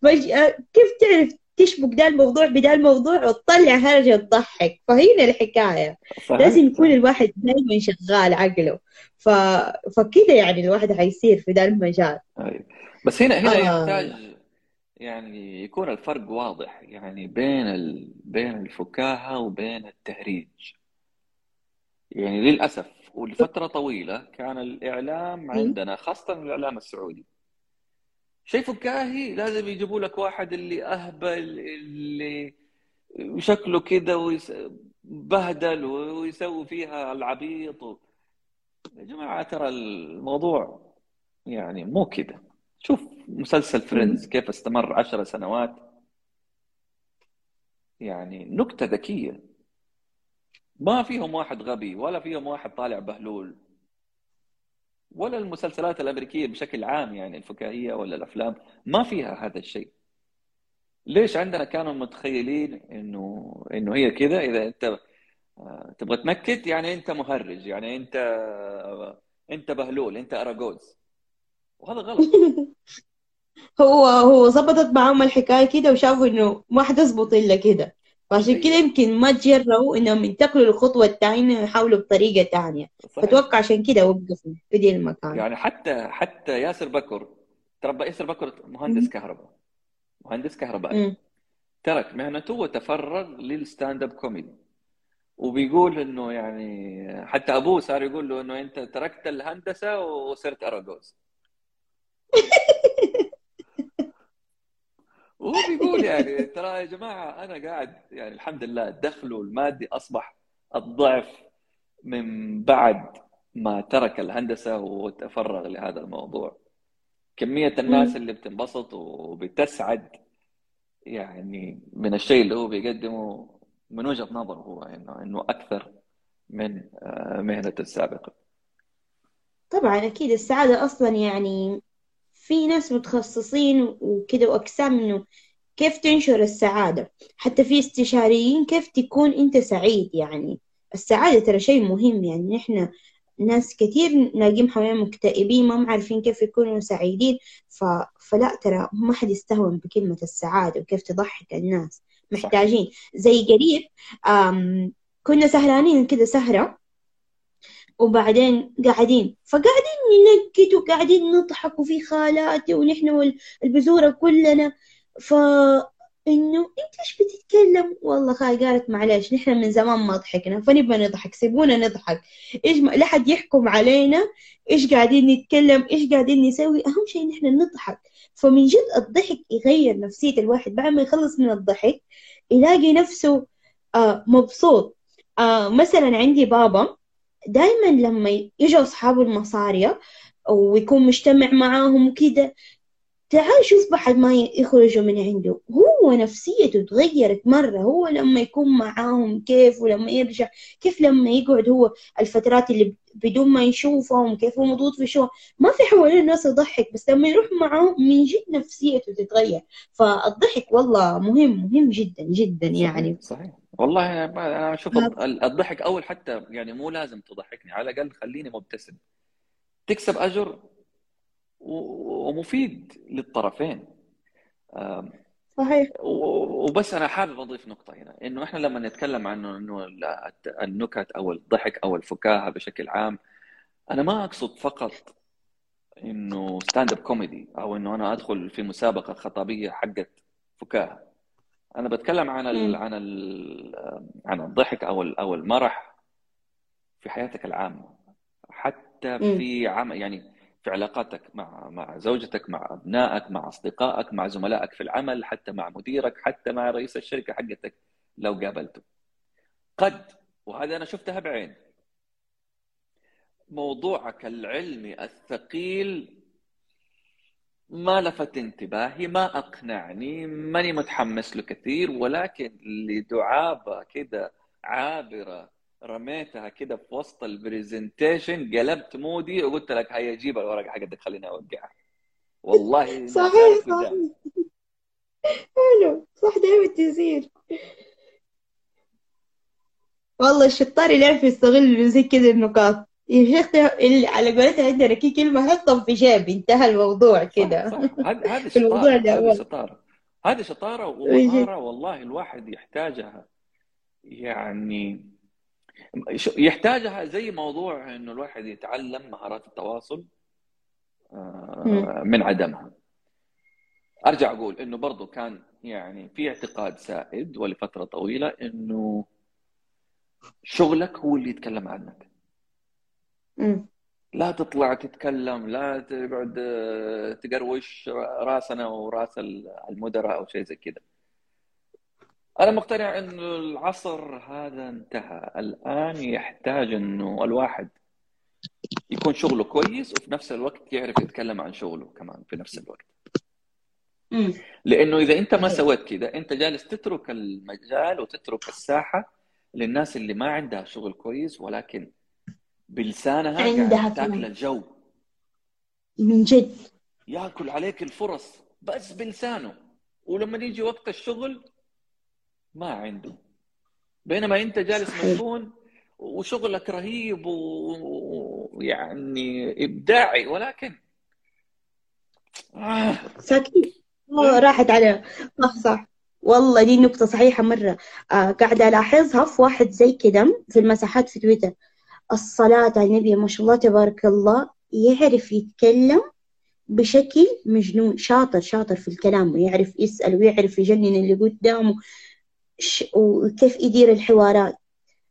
فجاه كيف تعرف تشبك ده الموضوع بدا الموضوع وتطلع حاجه تضحك؟ فهنا الحكايه صحيح. لازم يكون الواحد دائما شغال عقله، ف... فكده يعني الواحد حيصير في ده المجال. أيوة. بس هنا هنا آه. يحتاج يعني يكون الفرق واضح يعني بين ال... بين الفكاهه وبين التهريج. يعني للاسف ولفتره طويله كان الاعلام عندنا خاصه الاعلام السعودي شيء فكاهي، لازم يجيبوا لك واحد اللي اهبل اللي شكله كده وبهدل ويسوي فيها العبيط و... يا جماعه ترى الموضوع يعني مو كده. شوف مسلسل فريندز كيف استمر عشر سنوات، يعني نكته ذكيه، ما فيهم واحد غبي ولا فيهم واحد طالع بهلول. ولا المسلسلات الامريكيه بشكل عام يعني الفكاهيه ولا الافلام ما فيها هذا الشيء. ليش عندنا كانوا متخيلين انه انه هي كذا، اذا انت تبغى تنكت يعني انت مهرج، يعني انت انت بهلول، انت اراجوز، وهذا غلط. هو هو ظبطت معهم الحكايه كده وشافوا انه ما حتزبط الا كده، فعشان كده يمكن ما تجرؤوا انهم ينتقلوا للخطوه الثانيه ويحاولوا بطريقه ثانيه، اتوقع عشان كده وقفوا في دي المكان. يعني حتى حتى ياسر بكر، ترى ياسر بكر مهندس كهرباء، مهندس كهرباء ترك مهنته وتفرغ للستاند اب كوميدي، وبيقول انه يعني حتى ابوه صار يقول له انه انت تركت الهندسه وصرت اراجوز. وهو بيقول يعني ترى يا جماعه انا قاعد يعني الحمد لله دخله المادي اصبح الضعف من بعد ما ترك الهندسه وتفرغ لهذا الموضوع. كميه الناس اللي بتنبسط وبتسعد يعني من الشيء اللي هو بيقدمه من وجهه نظره هو انه انه اكثر من مهنته السابقه. طبعا اكيد السعاده اصلا يعني في ناس متخصصين وكده وأقسام إنه كيف تنشر السعادة، حتى في استشاريين كيف تكون أنت سعيد. يعني السعادة ترى شيء مهم، يعني نحن ناس كتير نلاقيهم حوالينا مكتئبين ما معرفين كيف يكونوا سعيدين. ف... فلا ترى ما حد يستهون بكلمة السعادة وكيف تضحك الناس، محتاجين زي قريب أم... كنا سهرانين كده سهرة وبعدين قاعدين فقاعدين ننكت وقاعدين نضحك وفي خالاتي ونحن والبزورة كلنا، ف إنه أنت إيش بتتكلم؟ والله خالي قالت معلش نحن من زمان ما ضحكنا فنبغى نضحك، سيبونا نضحك، إيش ما لا حد يحكم علينا إيش قاعدين نتكلم إيش قاعدين نسوي، أهم شيء نحن نضحك. فمن جد الضحك يغير نفسية الواحد، بعد ما يخلص من الضحك يلاقي نفسه آه مبسوط. آه مثلا عندي بابا دايما لما يجوا أصحابه المصارية ويكون مجتمع معاهم وكده، تعال شوف بعد ما يخرجوا من عنده هو نفسيته تغيرت مرة، هو لما يكون معاهم كيف، ولما يرجع كيف، لما يقعد هو الفترات اللي بدون ما يشوفهم كيف هو مضغوط في شغل ما في حوالين ناس يضحك، بس لما يروح معاهم من جد نفسيته تتغير. فالضحك والله مهم مهم جدا جدا يعني. صحيح والله أنا أشوف الضحك أول، حتى يعني مو لازم تضحكني، على الأقل خليني مبتسم، تكسب أجر ومفيد للطرفين. صحيح. وبس انا حابب اضيف نقطه هنا، انه احنا لما نتكلم عن انه النكت او الضحك او الفكاهه بشكل عام، انا ما اقصد فقط انه ستاند اب كوميدي او انه انا ادخل في مسابقه خطابيه حقت فكاهه، انا بتكلم عن ال عن ال عن الضحك او او المرح في حياتك العامه، حتى في عام يعني في علاقاتك مع مع زوجتك، مع ابنائك، مع اصدقائك، مع زملائك في العمل، حتى مع مديرك، حتى مع رئيس الشركه حقتك لو قابلته. قد وهذا انا شفتها بعين موضوعك العلمي الثقيل ما لفت انتباهي، ما اقنعني، ماني متحمس له كثير، ولكن لدعابه كده عابره رميتها كده في وسط البرزنتيشن قلبت مودي وقلت لك هيا جيب الورقه حقتك خليني اوقعها. والله صحيح صحيح حلو صح دايما تصير. والله الشطار اللي يعرف يستغل زي كده النقاط يا شيخ، اللي على قولتها عندنا كي كلمه هطب في جيبي انتهى الموضوع كده. هذا شطاره، هذه شطاره، هذه شطاره ومهاره والله الواحد يحتاجها، يعني يحتاجها زي موضوع انه الواحد يتعلم مهارات التواصل من عدمها. ارجع اقول انه برضه كان يعني في اعتقاد سائد ولفتره طويله انه شغلك هو اللي يتكلم عنك. لا تطلع تتكلم، لا تقعد تقروش راسنا وراس المدراء او شيء زي كده. أنا مقتنع إنه العصر هذا انتهى، الآن يحتاج إنه الواحد يكون شغله كويس وفي نفس الوقت يعرف يتكلم عن شغله كمان في نفس الوقت. لأنه إذا أنت ما سويت كده أنت جالس تترك المجال وتترك الساحة للناس اللي ما عندها شغل كويس ولكن بلسانها عندها تاكل الجو. من جد. ياكل عليك الفرص بس بلسانه، ولما يجي وقت الشغل ما عنده، بينما انت جالس مشغول وشغلك رهيب ويعني ابداعي ولكن آه. ساكتين راحت عليه. صح صح والله دي نقطة صحيحة مرة. آه قاعدة الاحظها في واحد زي كده في المساحات في تويتر، الصلاة على النبي ما شاء الله تبارك الله، يعرف يتكلم بشكل مجنون، شاطر شاطر في الكلام ويعرف يسأل ويعرف يجنن اللي قدامه وكيف يدير الحوارات.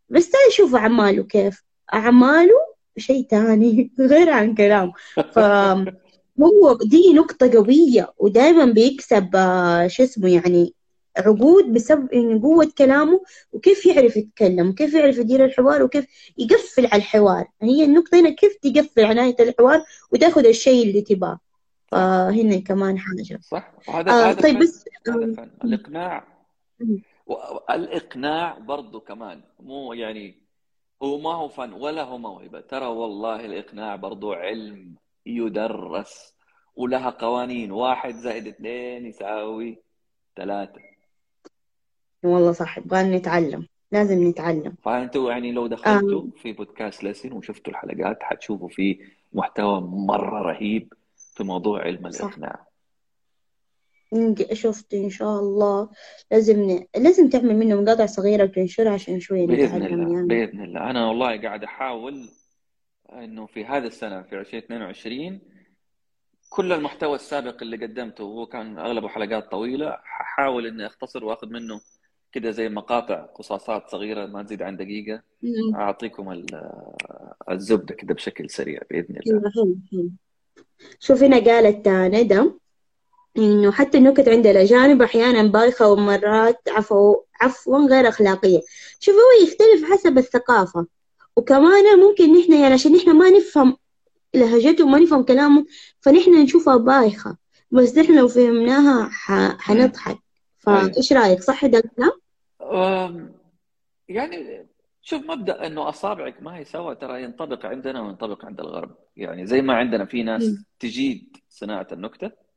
بس تعال شوف أعماله كيف، أعماله شيء تاني غير عن كلامه. فهو دي نقطة قوية، ودائما بيكسب شو اسمه يعني عقود بسبب إن قوة كلامه وكيف يعرف يتكلم وكيف يعرف يدير الحوار وكيف يقفل على الحوار. هي النقطة هنا كيف تقفل عناية الحوار وتاخذ الشيء اللي تباه. فهنا كمان حاجة صح. وهذا آه طيب بس آه الإقناع، والإقناع برضه كمان مو يعني هو ما هو فن ولا هو موهبة، ترى والله الإقناع برضه علم يدرس ولها قوانين، واحد زائد اثنين يساوي ثلاثة. والله صح، يبغى نتعلم. لازم نتعلم. فانتوا يعني لو دخلتوا آه. في بودكاست لسن وشفتوا الحلقات حتشوفوا فيه محتوى مره رهيب في موضوع علم الاقناع. شفت ان شاء الله لازم ن... لازم تعمل منه مقاطع صغيره وتنشرها عشان شويه نتعلم. باذن الله يعني. باذن الله انا والله قاعد احاول انه في هذا السنه في ألفين واثنين وعشرين كل المحتوى السابق اللي قدمته وهو كان اغلبه حلقات طويله حاحاول اني اختصر واخذ منه كده زي مقاطع قصاصات صغيره ما تزيد عن دقيقه اعطيكم الزبده كده بشكل سريع باذن الله. شوف هنا قالت ندى انه حتى النكت عند الاجانب احيانا بايخه ومرات عفوا عفوا غير اخلاقيه. شوف هو يختلف حسب الثقافه، وكمان ممكن نحن يعني عشان نحن ما نفهم لهجتهم ما نفهم كلامهم فنحن نشوفها بايخه، بس نحن لو فهمناها حنضحك. فايش رايك؟ صح ده الكلام؟ يعني شوف مبدا انه اصابعك ما هي سوا ترى ينطبق عندنا وينطبق عند الغرب. يعني زي ما عندنا في ناس تجيد صناعه النكته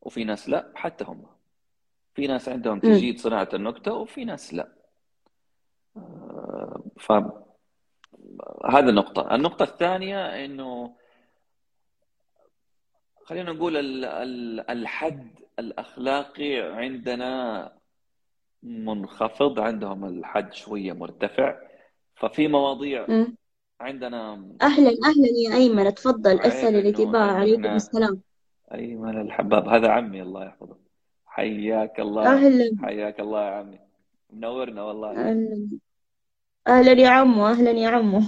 وفي ناس لا، حتى هم في ناس عندهم تجيد صناعه النكته وفي ناس لا. ف هذه النقطه. النقطه الثانيه انه خلينا نقول الحد الأخلاقي عندنا منخفض، عندهم الحد شوية مرتفع. ففي مواضيع م. عندنا. أهلا أهلا يا أيمن، اتفضل أسأل الاتباع. عليكم السلام. أيمن الحباب هذا عمي الله يحفظه، حياك الله. أهلا حياك الله يا عمي، منورنا والله. أهلا أهلا يا عمو، أهلا يا عمو.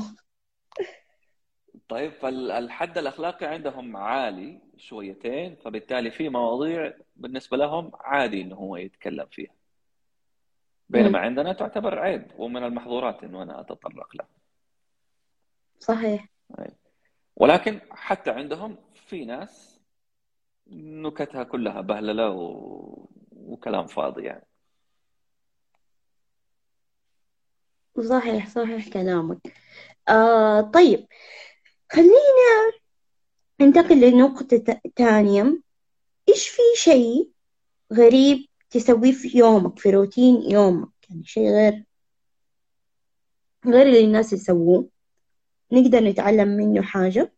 طيب فالحد الأخلاقي عندهم عالي شويتين، فبالتالي في مواضيع بالنسبة لهم عادي إنه هو يتكلم فيها، بينما عندنا تعتبر عيب ومن المحظورات إنه أنا أتطرق له. صحيح. ولكن حتى عندهم في ناس نكتها كلها بهللة و... وكلام فاضي يعني. صحيح صحيح كلامك. آه طيب خلينا ننتقل لنقطة تانية. إيش في شيء غريب تسويه في يومك، في روتين يومك، يعني شيء غير غير اللي الناس يسووه نقدر نتعلم منه حاجة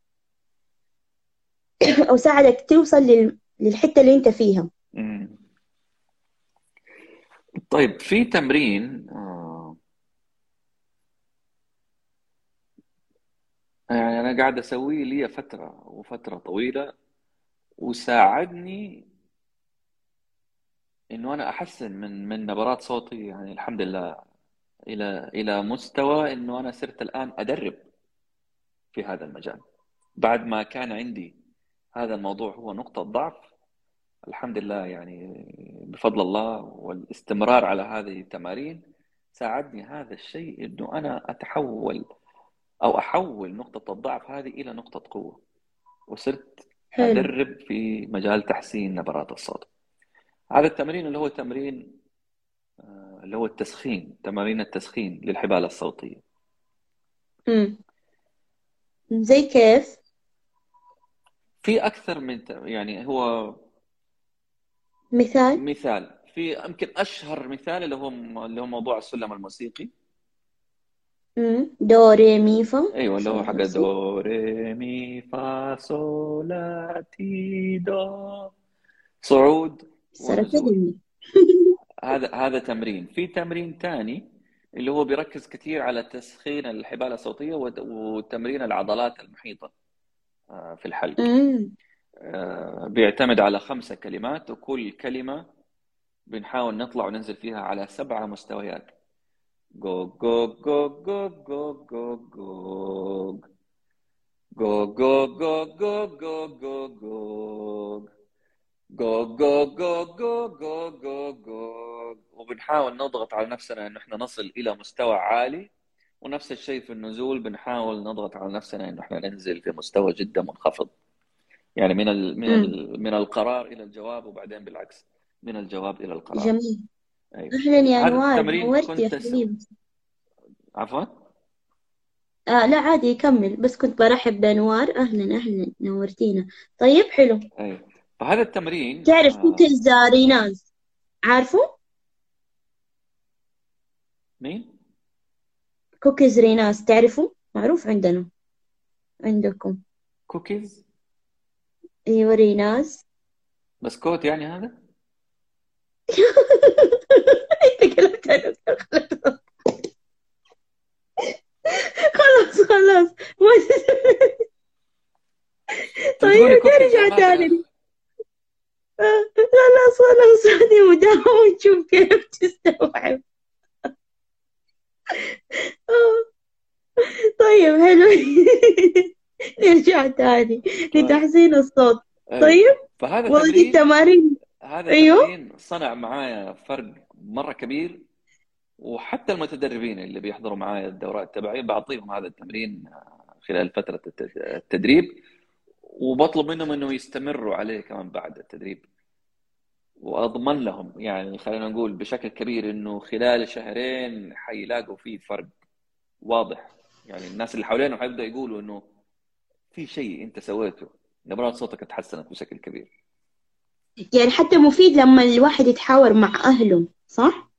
أو ساعدك توصل لل... للحتة اللي أنت فيها؟ طيب في تمرين يعني أنا قاعد أسويه لي فترة وفترة طويلة وساعدني إنه أنا أحسن من من نبرات صوتي يعني الحمد لله إلى إلى مستوى إنه أنا صرت الآن أدرب في هذا المجال. بعد ما كان عندي هذا الموضوع هو نقطة ضعف الحمد لله يعني بفضل الله والاستمرار على هذه التمارين ساعدني هذا الشيء إنه أنا أتحول أو أحول نقطة الضعف هذه إلى نقطة قوة، وصرت أدرب في مجال تحسين نبرات الصوت. هذا التمرين اللي هو تمرين اللي هو التسخين، تمارين التسخين للحبال الصوتية. امم زي كيف؟ في أكثر من يعني هو مثال مثال في يمكن أشهر مثال اللي هو اللي هو موضوع السلم الموسيقي. دو ري مي فا. ايوه اللي هو حاجه دو ري مي فا صول تي دو صعود. هذا هذا تمرين. في تمرين ثاني اللي هو بيركز كثير على تسخين الحبال الصوتيه وتمرين العضلات المحيطه في الحلق. بيعتمد على خمسه كلمات وكل كلمه بنحاول نطلع وننزل فيها على سبعه مستويات. جو جو جو جو جو جو جو جو جو جو جو جو جو جو جو جو جو جو جو. وبنحاول نضغط على نفسنا انه احنا نصل الى مستوى عالي، ونفس الشيء في النزول بنحاول نضغط على نفسنا انه احنا ننزل في مستوى جدا منخفض، يعني من من من القرار الى الجواب وبعدين بالعكس من الجواب الى القرار. جميل. أيوة. أهلا يا أنوار، نورت يا حبيبي. عفوا؟ آه لا عادي كمل، بس كنت برحب بأنوار. أهلا أهلا نورتينا. طيب حلو. أيوة. فهذا التمرين تعرف آه... كوكيز ريناز عارفه؟ مين؟ كوكيز ريناس تعرفوا؟ معروف عندنا عندكم كوكيز. ايوه ريناس بسكوت يعني هذا؟ انت كلمت انا خلاص خلاص طيب نرجع تاني. خلاص خلاص هذه مداومة ونشوف كيف تستوعب. طيب حلو نرجع تاني لتحسين الصوت. طيب فهذا والله دي التمارين هذا أيوه؟ صنع معايا فرق مرة كبير، وحتى المتدربين اللي بيحضروا معايا الدورات تبعي بعطيهم هذا التمرين خلال فترة التدريب، وبطلب منهم انه يستمروا عليه كمان بعد التدريب، واضمن لهم يعني خلينا نقول بشكل كبير انه خلال شهرين حيلاقوا فيه فرق واضح. يعني الناس اللي حوالينا حيبدأوا يقولوا انه في شيء انت سويته، نبرات صوتك اتحسنت بشكل كبير. يعني حتى مفيد لما الواحد يتحاور مع اهله، صح؟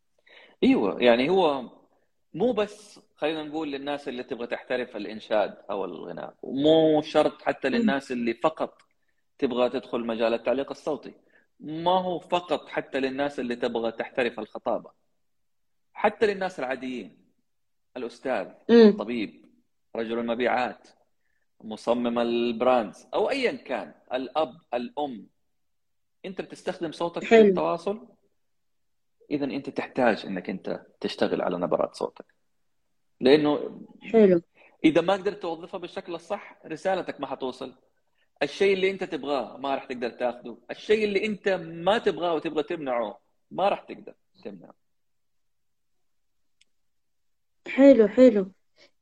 ايوه، يعني هو مو بس خلينا نقول للناس اللي تبغى تحترف الإنشاد أو الغناء، مو شرط حتى للناس اللي فقط تبغى تدخل مجال التعليق الصوتي، ما هو فقط حتى للناس اللي تبغى تحترف الخطابة، حتى للناس العاديين، الأستاذ، الطبيب، رجل المبيعات، مصمم البراندز، أو أيا كان، الأب، الأم، أنت بتستخدم صوتك في التواصل، إذا أنت تحتاج أنك أنت تشتغل على نبرات صوتك. لانه حلو اذا ما قدرت توظفها بالشكل الصح رسالتك ما حتوصل، الشيء اللي انت تبغاه ما راح تقدر تاخذه، الشيء اللي انت ما تبغاه وتبغى تمنعه ما راح تقدر تمنعه. حلو حلو،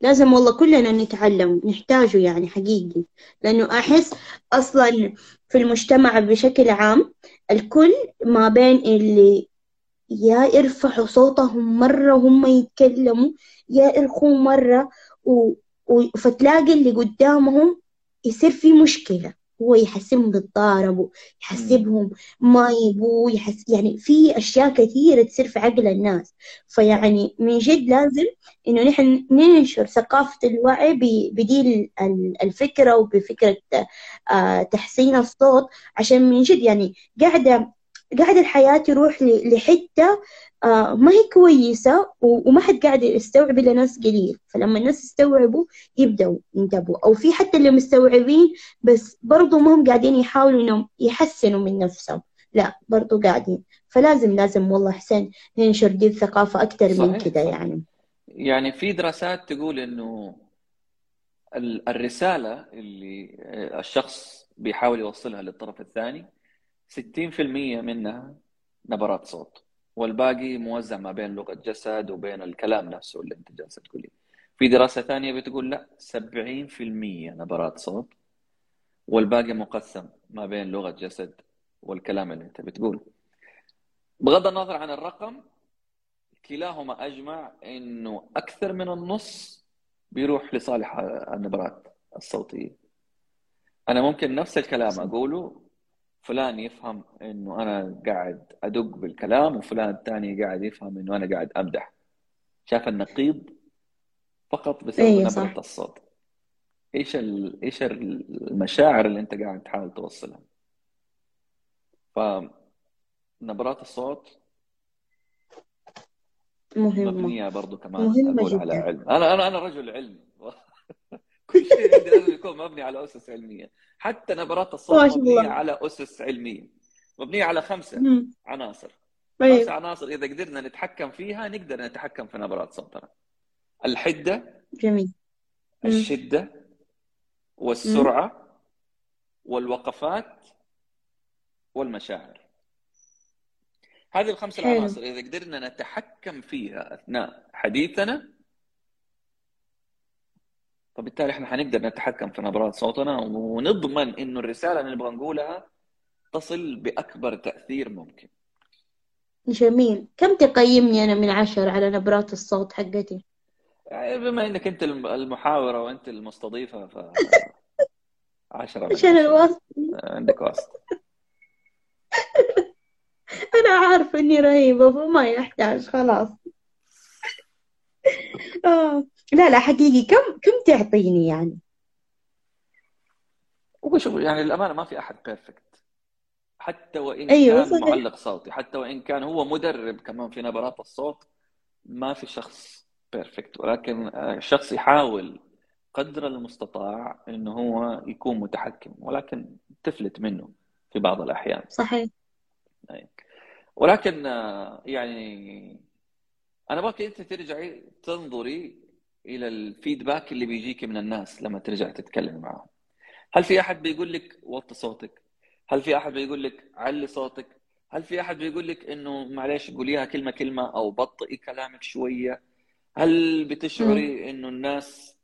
لازم والله كلنا نتعلم، نحتاجه يعني حقيقي، لانه احس اصلا في المجتمع بشكل عام الكل ما بين اللي يا يرفعوا صوتهم مرة وهم يتكلموا، يا يرخوا مرة و... و... فتلاقي اللي قدامهم يصير في مشكلة، هو يحسبهم بيتضاربوا، يحسبهم ما يبوا، يحس... يعني في أشياء كثيرة تصير في عقل الناس. فيعني من جد لازم إنه نحن ننشر ثقافة الوعي ب... بدي الفكرة وبفكرة تحسين الصوت، عشان من جد يعني قاعدة قاعد الحياة يروح لحتة ما هي كويسة وما حد قاعد يستوعب إلا ناس قليل، فلما الناس يستوعبوا يبدأوا ينتبهوا، أو في حتى اللي مستوعبين بس برضو ما هم قاعدين يحاولوا إنهم يحسنوا من نفسهم، لا برضو قاعدين. فلازم لازم والله حسين ننشر دي الثقافة أكثر من كده. يعني يعني في دراسات تقول إنه الرسالة اللي الشخص بيحاول يوصلها للطرف الثاني ستين بالمئة منها نبرات صوت، والباقي موزع ما بين لغة جسد وبين الكلام نفسه اللي انت جالسة تقوليه. في دراسة ثانية بتقول لا، سبعين بالمئة نبرات صوت والباقي مقسم ما بين لغة جسد والكلام اللي انت بتقوله. بغض النظر عن الرقم، كلاهما اجمع انه اكثر من النص بيروح لصالح النبرات الصوتية. انا ممكن نفس الكلام اقوله، فلان يفهم انه انا قاعد ادق بالكلام، وفلان الثاني قاعد يفهم انه انا قاعد امدح. شاف النقيض فقط بسبب أيه نبرة الصوت. ايش ايش المشاعر اللي انت قاعد تحاول توصلها؟ فنبرات الصوت مهمة، مبنية برضه كمان اقول على علم. انا انا انا رجل علمي كل شيء عندي لازم يكون مبني على أسس علمية، حتى نبرات الصوت مبنية على أسس علمية، مبنية على خمسة مم. عناصر طيب. خمسة عناصر إذا قدرنا نتحكم فيها نقدر نتحكم في نبرات صوتنا. الحدة، جميل، الشدة، والسرعة، مم. والوقفات، والمشاعر. هذه الخمسة حلو. العناصر إذا قدرنا نتحكم فيها أثناء حديثنا، فبالتالي احنا حنقدر نتحكم في نبرات صوتنا ونضمن انه الرساله اللي نبغى نقولها تصل باكبر تاثير ممكن. جميل. كم تقيمني انا من عشرة على نبرات الصوت حقتي؟ يعني بما انك انت المحاوره وانت المستضيفه ف عشرة. مش انا الواسطه. عندك واسطه. انا عارفه اني رهيبه فما يحتاج خلاص. اه لا لا حقيقي كم كم تعطيني يعني؟ وشوف يعني الأمانة ما في أحد بيرفكت، حتى وإن أيوة كان صحيح. معلق صوتي، حتى وإن كان هو مدرب كمان في نبرات الصوت، ما في شخص بيرفكت، ولكن الشخص يحاول قدر المستطاع إنه هو يكون متحكم، ولكن تفلت منه في بعض الأحيان. صحيح. أي. ولكن يعني أنا باكي أنت ترجعي تنظري إلى الفيدباك اللي بيجيك من الناس لما ترجع تتكلم معهم. هل في أحد بيقول لك وطي صوتك؟ هل في أحد بيقول لك علي صوتك؟ هل في أحد بيقول لك إنه معلش قوليها كلمة كلمة أو بطئي كلامك شوية؟ هل بتشعري إنه الناس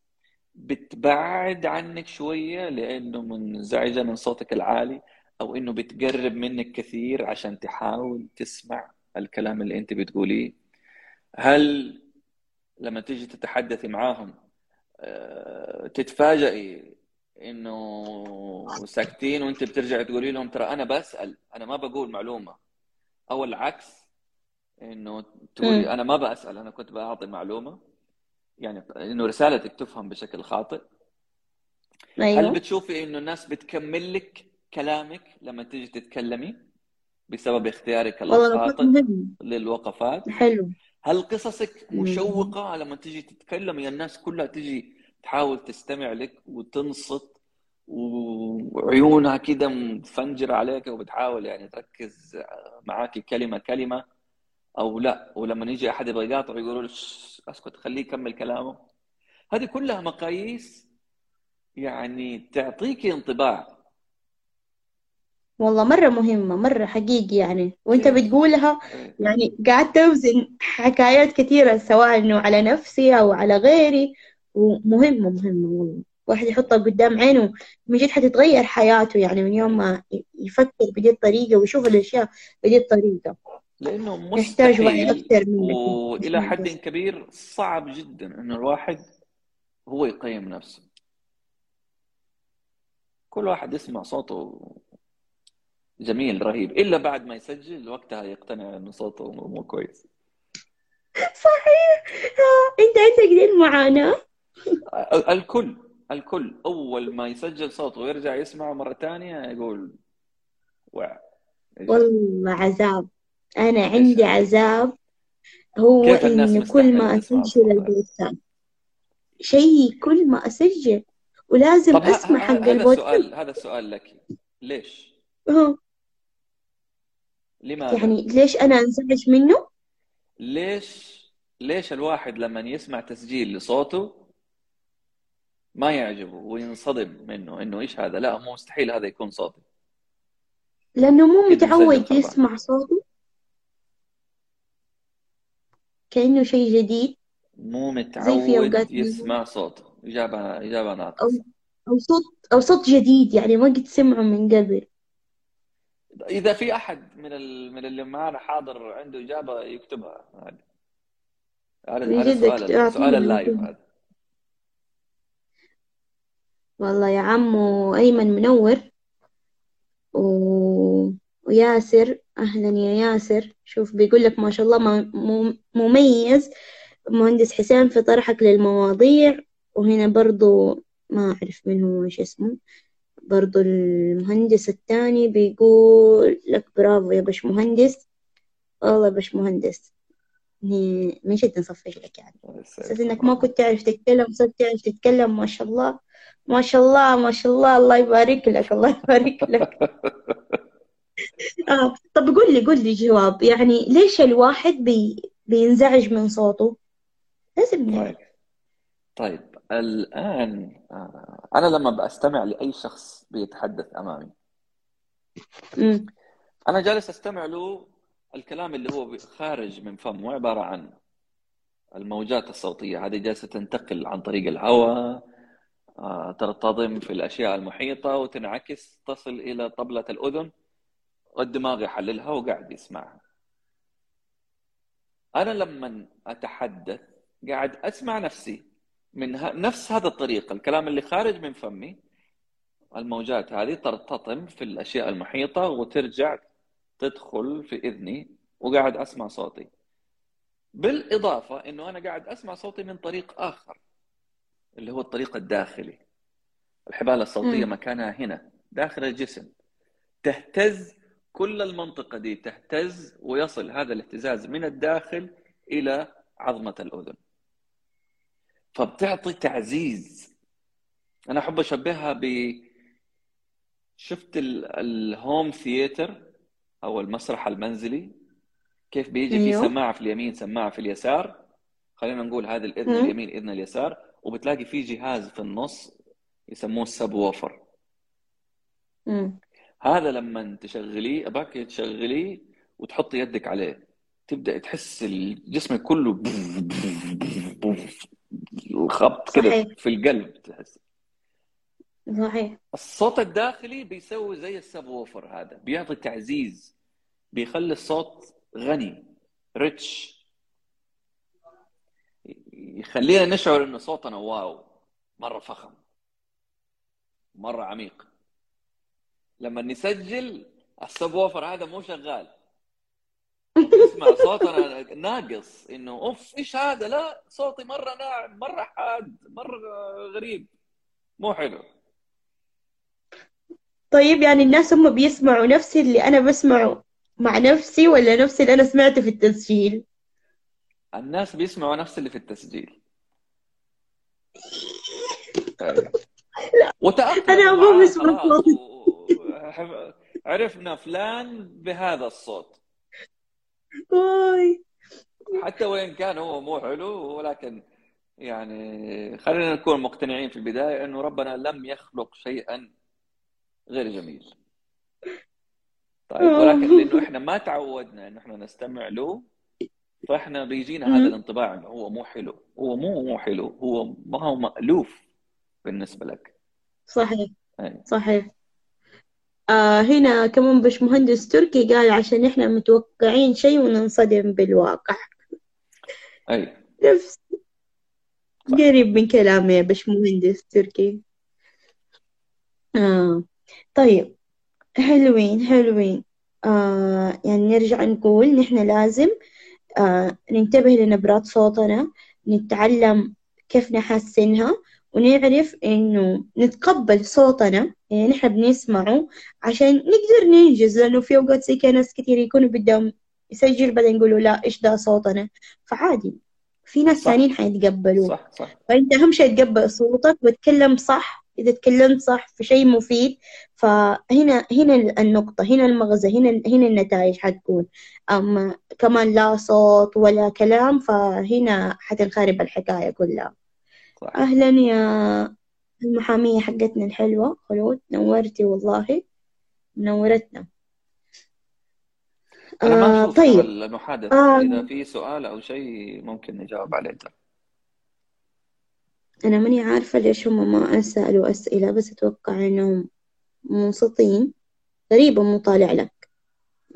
بتبعد عنك شوية لأنه منزعجة من صوتك العالي، أو إنه بتقرب منك كثير عشان تحاول تسمع الكلام اللي أنت بتقوليه؟ هل لما تيجي تتحدثي معاهم تتفاجئي إنه ساكتين وأنت بترجع تقولي لهم ترى أنا بسأل، أنا ما بقول معلومة، أو العكس إنه تقولي أنا ما بسأل، أنا كنت بأعطي معلومة، يعني إنه رسالتك تفهم بشكل خاطئ؟ أيوة. هل بتشوفي إنه الناس بتكمل لك كلامك لما تيجي تتكلمي بسبب اختيارك الخاطئ للوقفات؟ حلو. هل قصصك مشوقة لما تيجي تتكلمي الناس كلها تيجي تحاول تستمع لك وتنصت وعيونها كده مفنجرة عليك وبتحاول يعني تركز معاكي كلمة كلمة، أو لا، ولما يجي أحد يبغى يقاطع يقولوا له أسكت خليه يكمل كلامه؟ هذه كلها مقاييس يعني تعطيكي انطباع. والله مرة مهمة، مرة حقيقي يعني، وانت بتقولها يعني قعدت أوزن حكايات كثيرة سواء انه على نفسي او على غيري، ومهمة مهمة والله، واحد يحطها قدام عينه من جد حتتغير حياته يعني من يوم ما يفكر بدي الطريقة ويشوف الأشياء بدي الطريقة، لأنه مستحيل واحد أكثر منك. وإلى حد كبير صعب جدا إنه الواحد هو يقيم نفسه، كل واحد يسمع صوته جميل رهيب إلا بعد ما يسجل، وقتها يقتنع إنه صوته مو كويس. صحيح. أنت هتسجل معانا؟ الكل الكل أول ما يسجل صوته ويرجع يسمعه مرة ثانية يقول وع. والله عذاب، أنا عندي عذاب هو إن كل ما أسجل البودكاست شيء، كل ما أسجل ولازم أسمع حق البودكاست. هذا السؤال، هذا السؤال لك، ليش؟ لماذا؟ يعني ليش أنا أنزعج منه؟ ليش ليش الواحد لما يسمع تسجيل لصوته ما يعجبه وينصدم منه إنه إيش هذا؟ لا مو مستحيل هذا يكون صوتي، لأنه مو متعود يسمع صوته كأنه شيء جديد، مو متعود يسمع صوته. إجابة إجابة ناقصة. أو صوت أو صوت جديد يعني ما قد سمعه من قبل. إذا في أحد من من اللي معنا حاضر عنده إجابة يكتبها. هذا هذا سؤال سؤال اللايف هذا. والله يا عمو أيمن منور و... وياسر، أهلا يا ياسر. شوف بيقول لك ما شاء الله م... مميز مهندس حسين في طرحك للمواضيع. وهنا برضو ما أعرف من هو إيش اسمه، برضو المهندس الثاني بيقول لك برافو يا باش مهندس، والله باش مهندس من جد نصفق لك يعني، أساس إنك ما كنت تعرف تتكلم صرت تعرف تتكلم، ما شاء الله ما شاء الله ما شاء الله، الله يبارك لك الله يبارك لك. آه طب قول لي قول لي جواب، يعني ليش الواحد بي بينزعج من صوته؟ لازم نعرف. طيب. طيب الآن أنا لما بأستمع لأي شخص بيتحدث أمامي أنا جالس أستمع له، الكلام اللي هو خارج من فمه عبارة عن الموجات الصوتية هذه جالسة تنتقل عن طريق الهواء، ترتطم في الأشياء المحيطة وتنعكس تصل إلى طبلة الأذن والدماغ يحللها وقاعد يسمعها. أنا لما أتحدث قاعد أسمع نفسي من ه... نفس هذا الطريقة، الكلام اللي خارج من فمي الموجات هذه ترتطم في الأشياء المحيطة وترجع تدخل في إذني وقاعد أسمع صوتي، بالإضافة أنه أنا قاعد أسمع صوتي من طريق آخر اللي هو الطريق الداخلي. الحبالة الصوتية م. مكانها هنا داخل الجسم، تهتز كل المنطقة دي، تهتز ويصل هذا الاهتزاز من الداخل إلى عظمة الأذن، فبتعطي تعزيز. أنا أحب أشبهها ب شفت الهوم ثياتر أو المسرح المنزلي، كيف بيجي في سماعة في اليمين سماعة في اليسار، خلينا نقول هذا الإذن اليمين إذن اليسار، وبتلاقي في جهاز في النص يسموه السب ووفر. مم. هذا لما تشغليه أباك تشغليه وتحط يدك عليه، تبدأ تحس الجسم كله الخبط كده في القلب تحس. صحيح. الصوت الداخلي بيسوي زي السب ووفر هذا، بيعطي تعزيز، بيخلي الصوت غني ريتش، يخلينا نشعر إنه صوتنا واو مرة فخم مرة عميق. لما نسجل السب ووفر هذا مو شغال، نسمع صوتنا ناقص، إنه أوف إيش هذا، لا صوتي مرة ناعم مرة حاد مرة غريب مو حلو. طيب يعني الناس هم بيسمعوا نفس اللي أنا بسمعه مع نفسي، ولا نفس اللي أنا سمعته في التسجيل؟ الناس بيسمعوا نفس اللي في التسجيل. وتأقلم أنا ما بسمع صوتي. عرفنا فلان بهذا الصوت. واي. حتى وإن كان هو مو حلو، ولكن يعني خلينا نكون مقتنعين في البداية إنه ربنا لم يخلق شيئا غير جميل. طيب، ولكن لأنه إحنا ما تعودنا إنه إحنا نستمع له، فإحنا بيجينا هذا الانطباع إنه هو مو حلو، هو مو مو حلو، هو ما هو مألوف بالنسبة لك. صحيح. يعني. صحيح. آه هنا كمان باشمهندس تركي قال عشان إحنا متوقعين شيء وننصدم بالواقع. أي. نفس قريب من كلامي يا باشمهندس تركي. آه طيب حلوين حلوين. آه يعني نرجع نقول نحن لازم آه ننتبه لنبرات صوتنا، نتعلم كيف نحسنها، ونعرف إنه نتقبل صوتنا يعني نحن بنسمعه عشان نقدر ننجز. لأنه في أوقات زي كده ناس كتير يكونوا بدهم يسجل بعدين يقولوا لا إيش ده صوتنا، فعادي في ناس ثانيين حيتقبلوه. صح صح. فأنت أهم شيء تقبل صوتك وتكلم صح. إذا تكلمت صح في شيء مفيد، فهنا هنا النقطة، هنا المغزى، هنا هنا النتائج حتكون. أما كمان لا صوت ولا كلام فهنا حتنخرب الحكاية كلها. صح. أهلا يا المحامية حقتنا الحلوة خلود، نورتي والله، منورتنا. أنا ما أشوف. طيب. المحادثة آه. إذا في سؤال أو شيء ممكن نجاوب عليه. أنا ماني عارفة ليش هم ما سألوا أسئلة، بس أتوقع إنهم منصتين. غريبة مو طالع لك،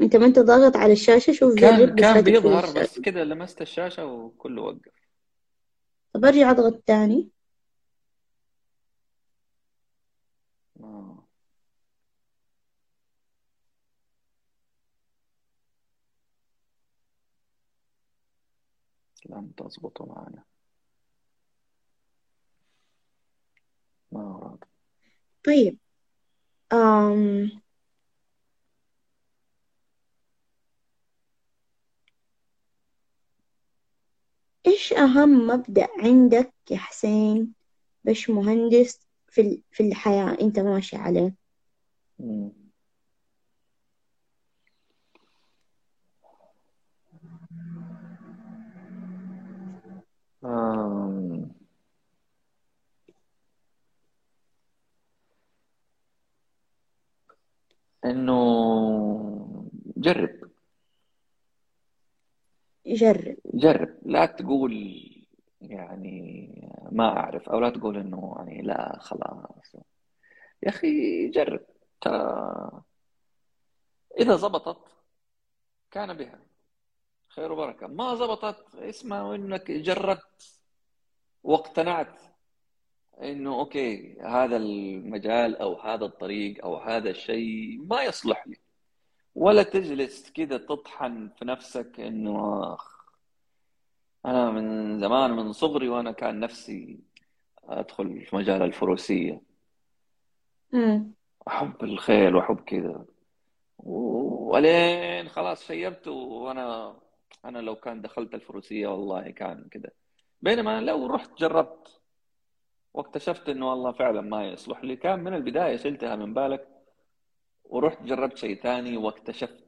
أنت ما أنت ضاغط على الشاشة. شوف كان, كان بيظهر بس كده لمست الشاشة وكله وقف. طب أرجع أضغط تاني. لم تظبط معنا. طيب أم... إيش أهم مبدأ عندك يا حسين باش مهندس في ال... في الحياة أنت ماشي عليه؟ مم. أم... إنه جرب جرب جرب، لا تقول يعني ما أعرف، أو لا تقول إنه يعني لا خلاص يا أخي جرب. إذا زبطت كان بها خير وبركة، ما زبطت اسمع إنك جربت واقتنعت إنه أوكي هذا المجال أو هذا الطريق أو هذا الشيء ما يصلح لي، ولا تجلس كده تطحن في نفسك إنه أخ أنا من زمان من صغري وأنا كان نفسي ادخل في مجال الفروسيه. امم احب الخيل واحب كذا، ولين خلاص شيبت. وانا انا لو كان دخلت الفروسيه والله كان كذا، بينما لو رحت جربت واكتشفت انه والله فعلا ما يصلح لي، كان من البدايه شلتها من بالك ورحت جربت شيء ثاني واكتشفت.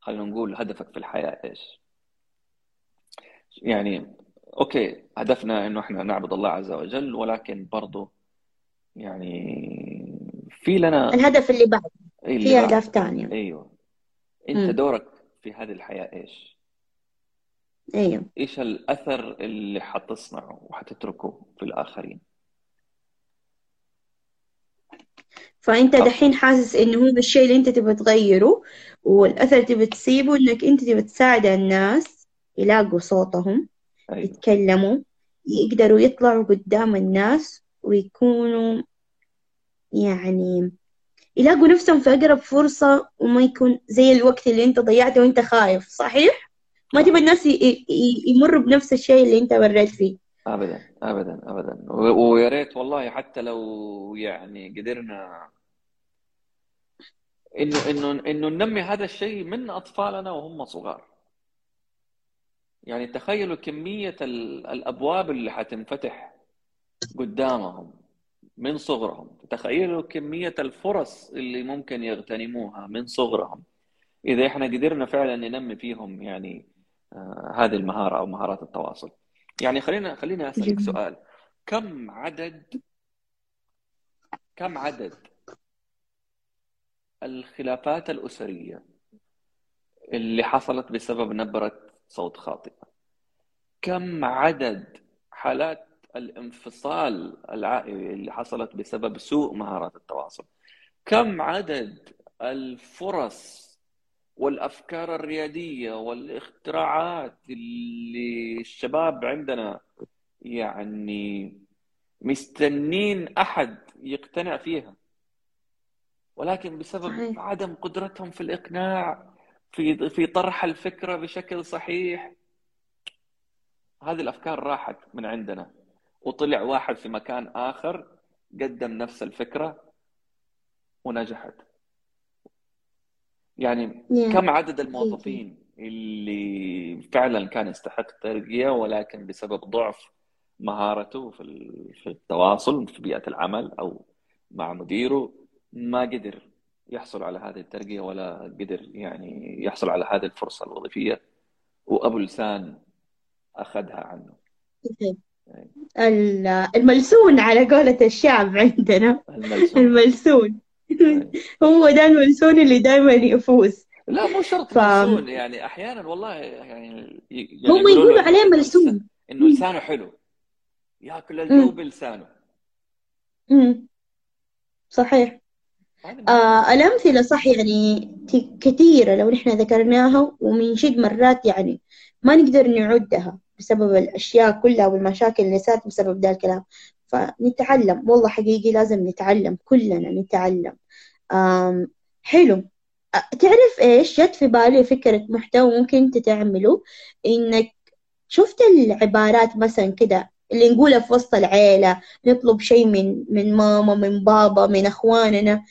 خلينا نقول هدفك في الحياه ايش؟ يعني اوكي هدفنا انه احنا نعبد الله عز وجل، ولكن برضه يعني في لنا الهدف اللي بعد، في اهداف ثانيه. ايوه انت م. دورك في هذه الحياه ايش؟ ايوه ايش الاثر اللي حتصنعه وحتتركه في الاخرين؟ فانت دحين حاسس انه هو الشيء اللي انت تبغى تغيره والاثر تبغى تسيبه، انك انت تبغى تساعد الناس يلاقوا صوتهم، أيوة. يتكلموا، يقدروا يطلعوا قدام الناس ويكونوا يعني يلاقوا نفسهم في اقرب فرصه، وما يكون زي الوقت اللي انت ضيعته وانت خايف. صحيح؟ ما تبغى الناس يمروا بنفس الشيء اللي انت مريت فيه. ابدا ابدا ابدا. ويا ريت والله حتى لو يعني قدرنا انه انه انه ننمي هذا الشيء من اطفالنا وهم صغار. يعني تخيلوا كميه الابواب اللي حتنفتح قدامهم من صغرهم، تخيلوا كميه الفرص اللي ممكن يغتنموها من صغرهم، اذا احنا قدرنا فعلا ننمي فيهم يعني آه هذه المهاره او مهارات التواصل. يعني خلينا خلينا اسالك سؤال، كم عدد كم عدد الخلافات الاسريه اللي حصلت بسبب نبره صوت خاطئه؟ كم عدد حالات الانفصال العائلي اللي حصلت بسبب سوء مهارات التواصل؟ كم عدد الفرص والأفكار الريادية والاختراعات اللي الشباب عندنا يعني مستنين أحد يقتنع فيها، ولكن بسبب صحيح. عدم قدرتهم في الإقناع في في طرح الفكرة بشكل صحيح، هذه الأفكار راحت من عندنا، وطلع واحد في مكان آخر قدم نفس الفكرة ونجحت. يعني yeah. كم عدد الموظفين اللي فعلا كان يستحق الترقية، ولكن بسبب ضعف مهارته في التواصل في بيئة العمل أو مع مديره ما قدر يحصل على هذه الترقية، ولا قدر يعني يحصل على هذه الفرصة الوظيفية، وأبو لسان أخذها عنه. okay. يعني. الملسون على قولة الشعب عندنا، الملسون, الملسون. هو ده الملسون اللي دايما يفوز. لا مو شرط ف... ملسون، يعني احيانا والله يعني, يعني هم يقولوا عليه ملسون انه لسانه حلو، ياكل الجو بلسانه. امم صحيح. آه الامثله صح يعني كثيره لو نحن ذكرناها، ومن جد مرات يعني ما نقدر نعدها بسبب الاشياء كلها والمشاكل اللي صارت بسبب ده الكلام. فنتعلم والله حقيقي، لازم نتعلم كلنا، نتعلم. حلو. تعرف إيش جت في بالي؟ فكرة محتوى ممكن أنت تعمله، إنك شفت العبارات مثلا كده اللي نقولها في وسط العيلة، نطلب شيء من من ماما، من بابا، من أخواننا،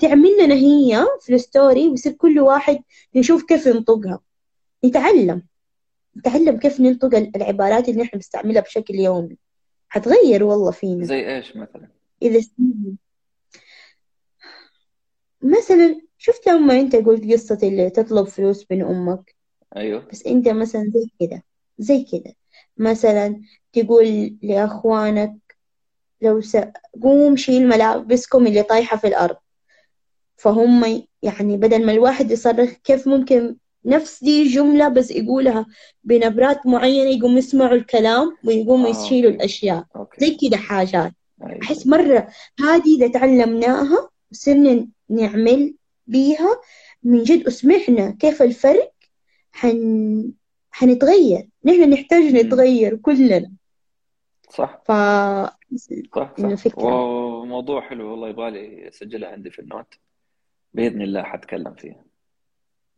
تعمل لنا هي في الستوري، ويصير كل واحد نشوف كيف ننطقها. نتعلم نتعلم كيف ننطق العبارات اللي نحن بنستعملها بشكل يومي. هتغير والله فينا. زي ايش مثلا؟ اذا سنين. مثلا شفت لما انت قلت قصه اللي تطلب فلوس من امك، ايوه، بس انت مثلا زي كده زي كده مثلا تقول لاخوانك لو س... قوم شيل ملابسكم اللي طايحه في الارض، فهم يعني بدل ما الواحد يصرخ كيف ممكن نفس دي جملة بس يقولها بنبرات معينة، يقوم يسمعوا الكلام ويقوموا يشيلوا الأشياء. أوكي. زي كده حاجات. أيوة. أحس مرة هذه إذا تعلمناها وصرنا نعمل بيها من جد، أسمحنا كيف الفرق، حن... حنتغير. نحن نحتاج نتغير كلنا. صح. ف... صح صح. وموضوع حلو والله، يبالي أسجلها عندي في النوت، بإذن الله حتكلم فيها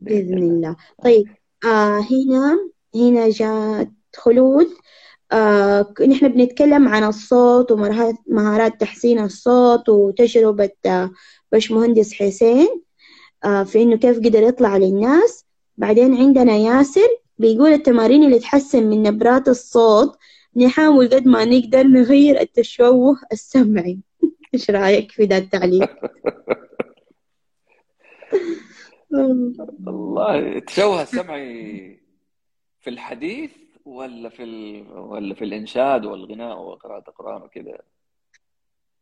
بإذن الله. طيب آه هنا هنا جاء خلود آه نحن بنتكلم عن الصوت ومهارات تحسين الصوت وتجربة آه باشمهندس حسين آه في إنه كيف قدر يطلع للناس. بعدين عندنا ياسر بيقول التمارين اللي تحسن من نبرات الصوت نحاول قد ما نقدر نغير التشوه السمعي. إيش رأيك في ده التعليق؟ والله التشوه السمعي في الحديث ولا في ال... ولا في الإنشاد والغناء وقراءة القرآن وكذا؟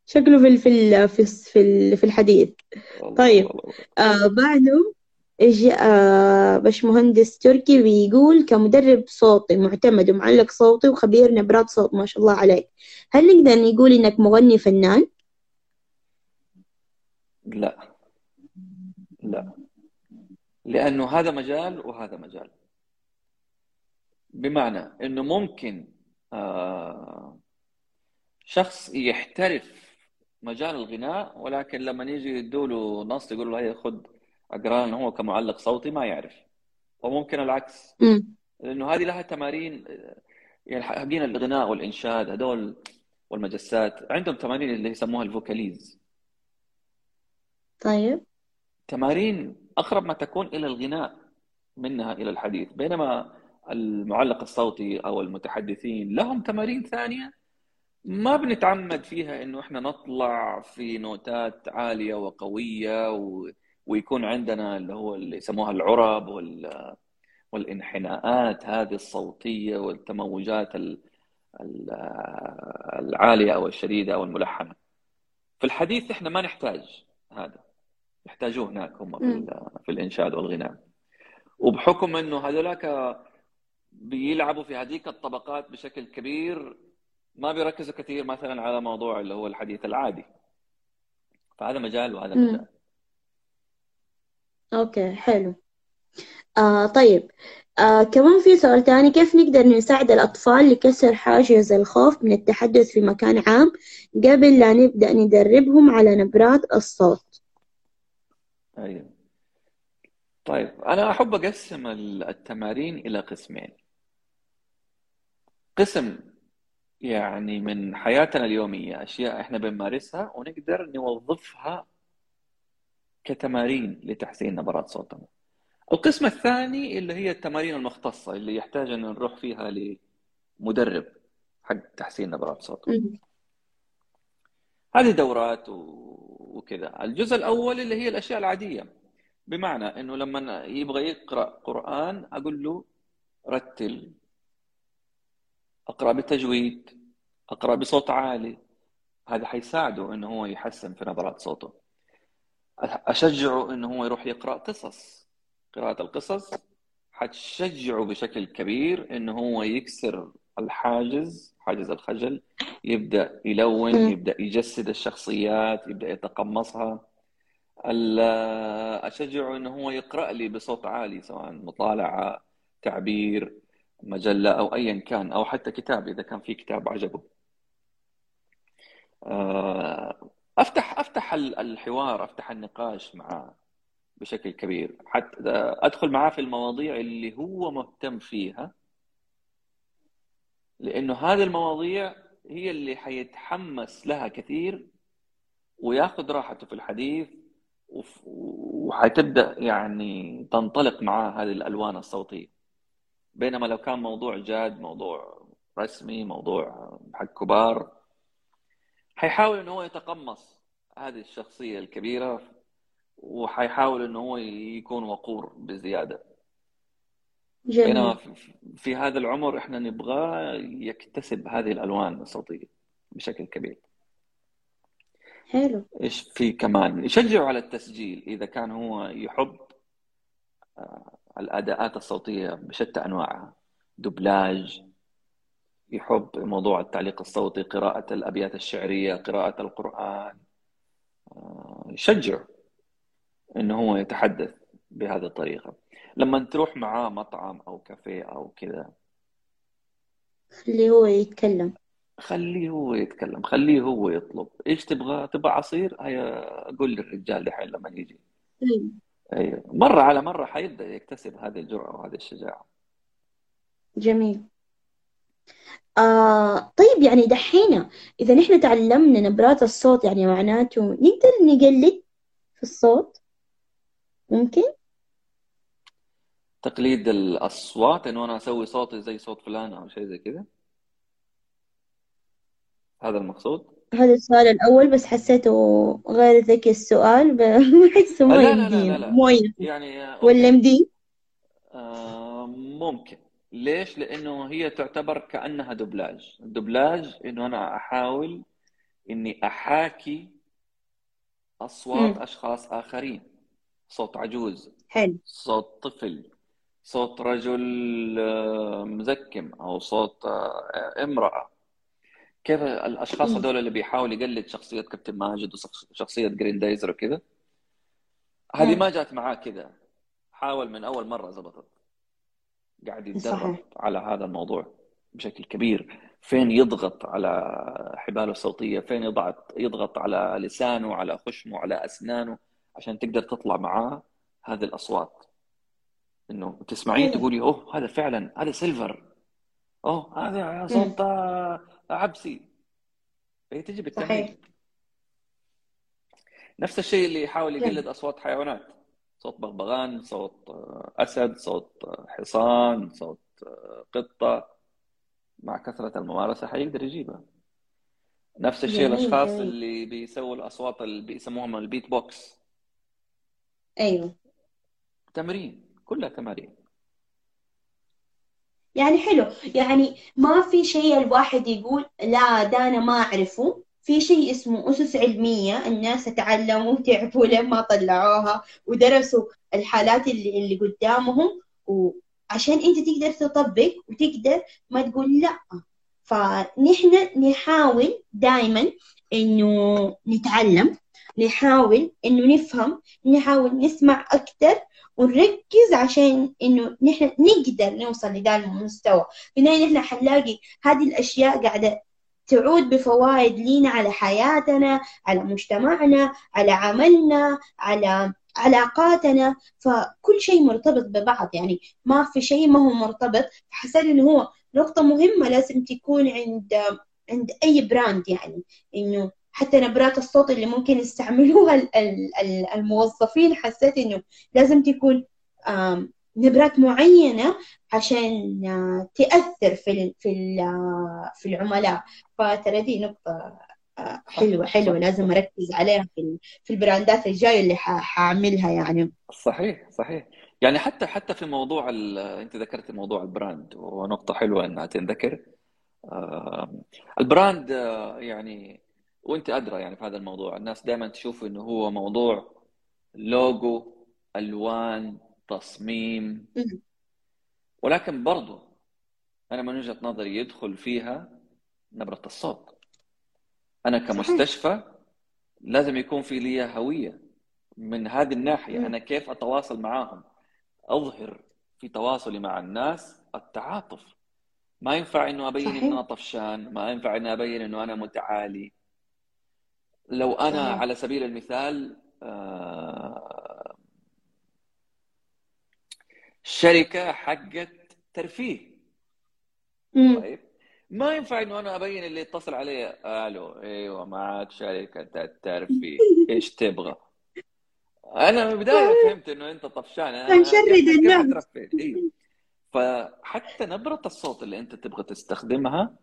شكله في ال... في في في الحديث. طيب آه بعده اجي آه باشمهندس تركي بيقول كمدرب صوتي معتمد ومعلق صوتي وخبير نبرات صوت، ما شاء الله عليك، هل نقدر نقول انك مغني فنان؟ لا لا، لأنه هذا مجال وهذا مجال، بمعنى أنه ممكن آه شخص يحترف مجال الغناء ولكن لما يجي يدوله نص يقول له هيا خد أقران هو كمعلق صوتي ما يعرف، وممكن العكس، لأنه هذه لها تمارين. يعني حقين الغناء والإنشاد هذول والمجسات عندهم تمارين اللي يسموها الفوكاليز. طيب تمارين أقرب ما تكون إلى الغناء منها إلى الحديث، بينما المعلق الصوتي أو المتحدثين لهم تمارين ثانية ما بنتعمد فيها إنه إحنا نطلع في نوتات عالية وقوية و... ويكون عندنا اللي هو اللي يسموها العرب وال... والإنحناءات هذه الصوتية والتموجات ال... ال... العالية أو الشديدة أو الملحنة. في الحديث إحنا ما نحتاج هذا، يحتاجوه هناك هم في, في الإنشاد والغناء، وبحكم أنه هذولاك بيلعبوا في هذيك الطبقات بشكل كبير ما بيركزوا كثير مثلا على موضوع اللي هو الحديث العادي، فهذا مجال وهذا مم. مجال. أوكي حلو. آه طيب آه كمان في سؤال تاني، كيف نقدر نساعد الأطفال لكسر حاجز الخوف من التحدث في مكان عام قبل لا نبدأ ندربهم على نبرات الصوت؟ أيوة. طيب أنا أحب أقسم التمارين إلى قسمين. قسم يعني من حياتنا اليومية، أشياء إحنا بنمارسها ونقدر نوظفها كتمارين لتحسين نبرات صوتنا. القسم الثاني اللي هي التمارين المختصة اللي يحتاج أن نروح فيها لمدرب حق تحسين نبرات صوتنا. هذه دورات و وكذا. الجزء الأول اللي هي الأشياء العادية، بمعنى أنه لما يبغى يقرأ قرآن أقول له رتل، أقرأ بتجويد، أقرأ بصوت عالي، هذا حيساعده أنه هو يحسن في نبرات صوته. أشجعه أنه هو يروح يقرأ قصص، قراءة القصص حتشجعه بشكل كبير أنه هو يكسر الحاجز، حاجز الخجل، يبدأ يلون، يبدأ يجسد الشخصيات، يبدأ يتقمصها. أشجعه أنه هو يقرأ لي بصوت عالي، سواء مطالعة، تعبير، مجلة أو أيا كان، أو حتى كتاب إذا كان في كتاب عجبه. أفتح أفتح الحوار، أفتح النقاش معه بشكل كبير، حتى أدخل معاه في المواضيع اللي هو مهتم فيها، لأنه هذه المواضيع هي اللي حيتحمس لها كثير وياخذ راحته في الحديث، وحتبدأ يعني تنطلق معاه هذه الألوان الصوتية. بينما لو كان موضوع جاد، موضوع رسمي، موضوع حق كبار، حيحاول أنه هو يتقمص هذه الشخصية الكبيرة وحيحاول أنه هو يكون وقور بزيادة. بينما في هذا العمر احنا نبغى يكتسب هذه الالوان الصوتيه بشكل كبير. حلو. ايش في كمان؟ يشجعوا على التسجيل اذا كان هو يحب الاداءات الصوتيه بشتى انواعها، دبلاج، يحب موضوع التعليق الصوتي، قراءه الابيات الشعريه، قراءه القران، يشجع انه هو يتحدث بهذه الطريقه. لما تروح معاه مطعم أو كافيه أو كذا، خليه هو يتكلم، خليه هو يتكلم، خليه هو يطلب إيش تبغى، تبغى عصير، هيا أقول للرجال دحين لما يجي. أيوة. مرة على مرة حيبدأ يكتسب هذه الجرأة وهذه الشجاعة. جميل. آه طيب يعني دحين إذا نحن تعلمنا نبرات الصوت يعني معناته نقدر نقلد في الصوت؟ ممكن؟ تقليد الأصوات، إنه أنا أسوي صوتي زي صوت فلان أو شيء زي كذا؟ هذا المقصود؟ هذا السؤال الأول بس حسيته غير ذكي السؤال، بحسه ما يمديه ما يعني ولا يمديه؟ آه ممكن. ليش؟ لأنه هي تعتبر كأنها دبلاج. الدبلاج إنه أنا أحاول إني أحاكي أصوات م. أشخاص آخرين، صوت عجوز، حلو، صوت طفل، صوت رجل مزكم أو صوت امرأة. كيف الأشخاص هذول اللي بيحاول يقلد شخصية كابتن ماجد وشخصية جريندايزر وكذا، هذه ما جات معاه كذا، حاول من أول مرة زبطت، قاعد يتدرب على هذا الموضوع بشكل كبير، فين يضغط على حباله الصوتية، فين يضغط يضغط على لسانه، على خشمه، على أسنانه، عشان تقدر تطلع معاه هذه الأصوات، إنه تسمعين تقولي أوه هذا فعلا، هذا سيلفر، أوه هذا صوت عبسي. هي تجي بالتمرين. نفس الشيء اللي يحاول يقلد أصوات حيوانات، صوت بغبغان، صوت أسد، صوت حصان، صوت قطة، مع كثرة الممارسة حيقدر يجيبها. نفس الشيء الأشخاص اللي بيسووا الأصوات اللي بيسموهم البيت بوكس. أيوه. تمرين، كلها تمارين. يعني حلو، يعني ما في شيء الواحد يقول لا ده أنا ما أعرفه. في شيء اسمه أسس علمية، الناس تعلموا وتعبوا لما طلعوها ودرسوا الحالات اللي, اللي قدامهم، وعشان أنت تقدر تطبق وتقدر ما تقول لا. فنحن نحاول دائما إنه نتعلم، نحاول إنه نفهم، نحاول نسمع أكثر ونركز عشان إنه نحن نقدر نوصل لذا المستوى. هنا نحن حنلاقي هذه الأشياء قاعدة تعود بفوائد لينا على حياتنا، على مجتمعنا، على عملنا، على علاقاتنا، فكل شيء مرتبط ببعض، يعني ما في شيء ما هو مرتبط. فحسيت إنه هو نقطة مهمة لازم تكون عند عند أي براند، يعني إنه حتى نبرات الصوت اللي ممكن يستعملوها الموظفين، حسيت إنه لازم تكون نبرات معينة عشان تأثر في في في العملاء. فترى دي نقطة حلوة حلوة لازم أركز عليها في في البراندات الجاية اللي حاعملها يعني. صحيح صحيح، يعني حتى حتى في موضوع أنت ذكرت موضوع البراند، ونقطة حلوة إنها تنذكر. البراند يعني وانت ادرى يعني في هذا الموضوع، الناس دائما تشوف انه هو موضوع لوجو، الوان، تصميم، ولكن برضو انا من وجهة نظري يدخل فيها نبرة الصوت. انا كمستشفى لازم يكون في لي هوية من هذه الناحية، انا كيف اتواصل معاهم، اظهر في تواصلي مع الناس التعاطف. ما ينفع انه ابين انه انا طفشان، ما ينفع انه ابين انه انا متعالي. لو أنا على سبيل المثال شركة حقت ترفيه، طيب ما ينفع إنه أنا أبين اللي يتصل علي ألو أيوه معك شركة الترفيه إيش تبغى؟ أنا من البداية فهمت إنه أنت طفشان، أنا هنشرد الناس. إيه، فحتى نبرة الصوت اللي أنت تبغى تستخدمها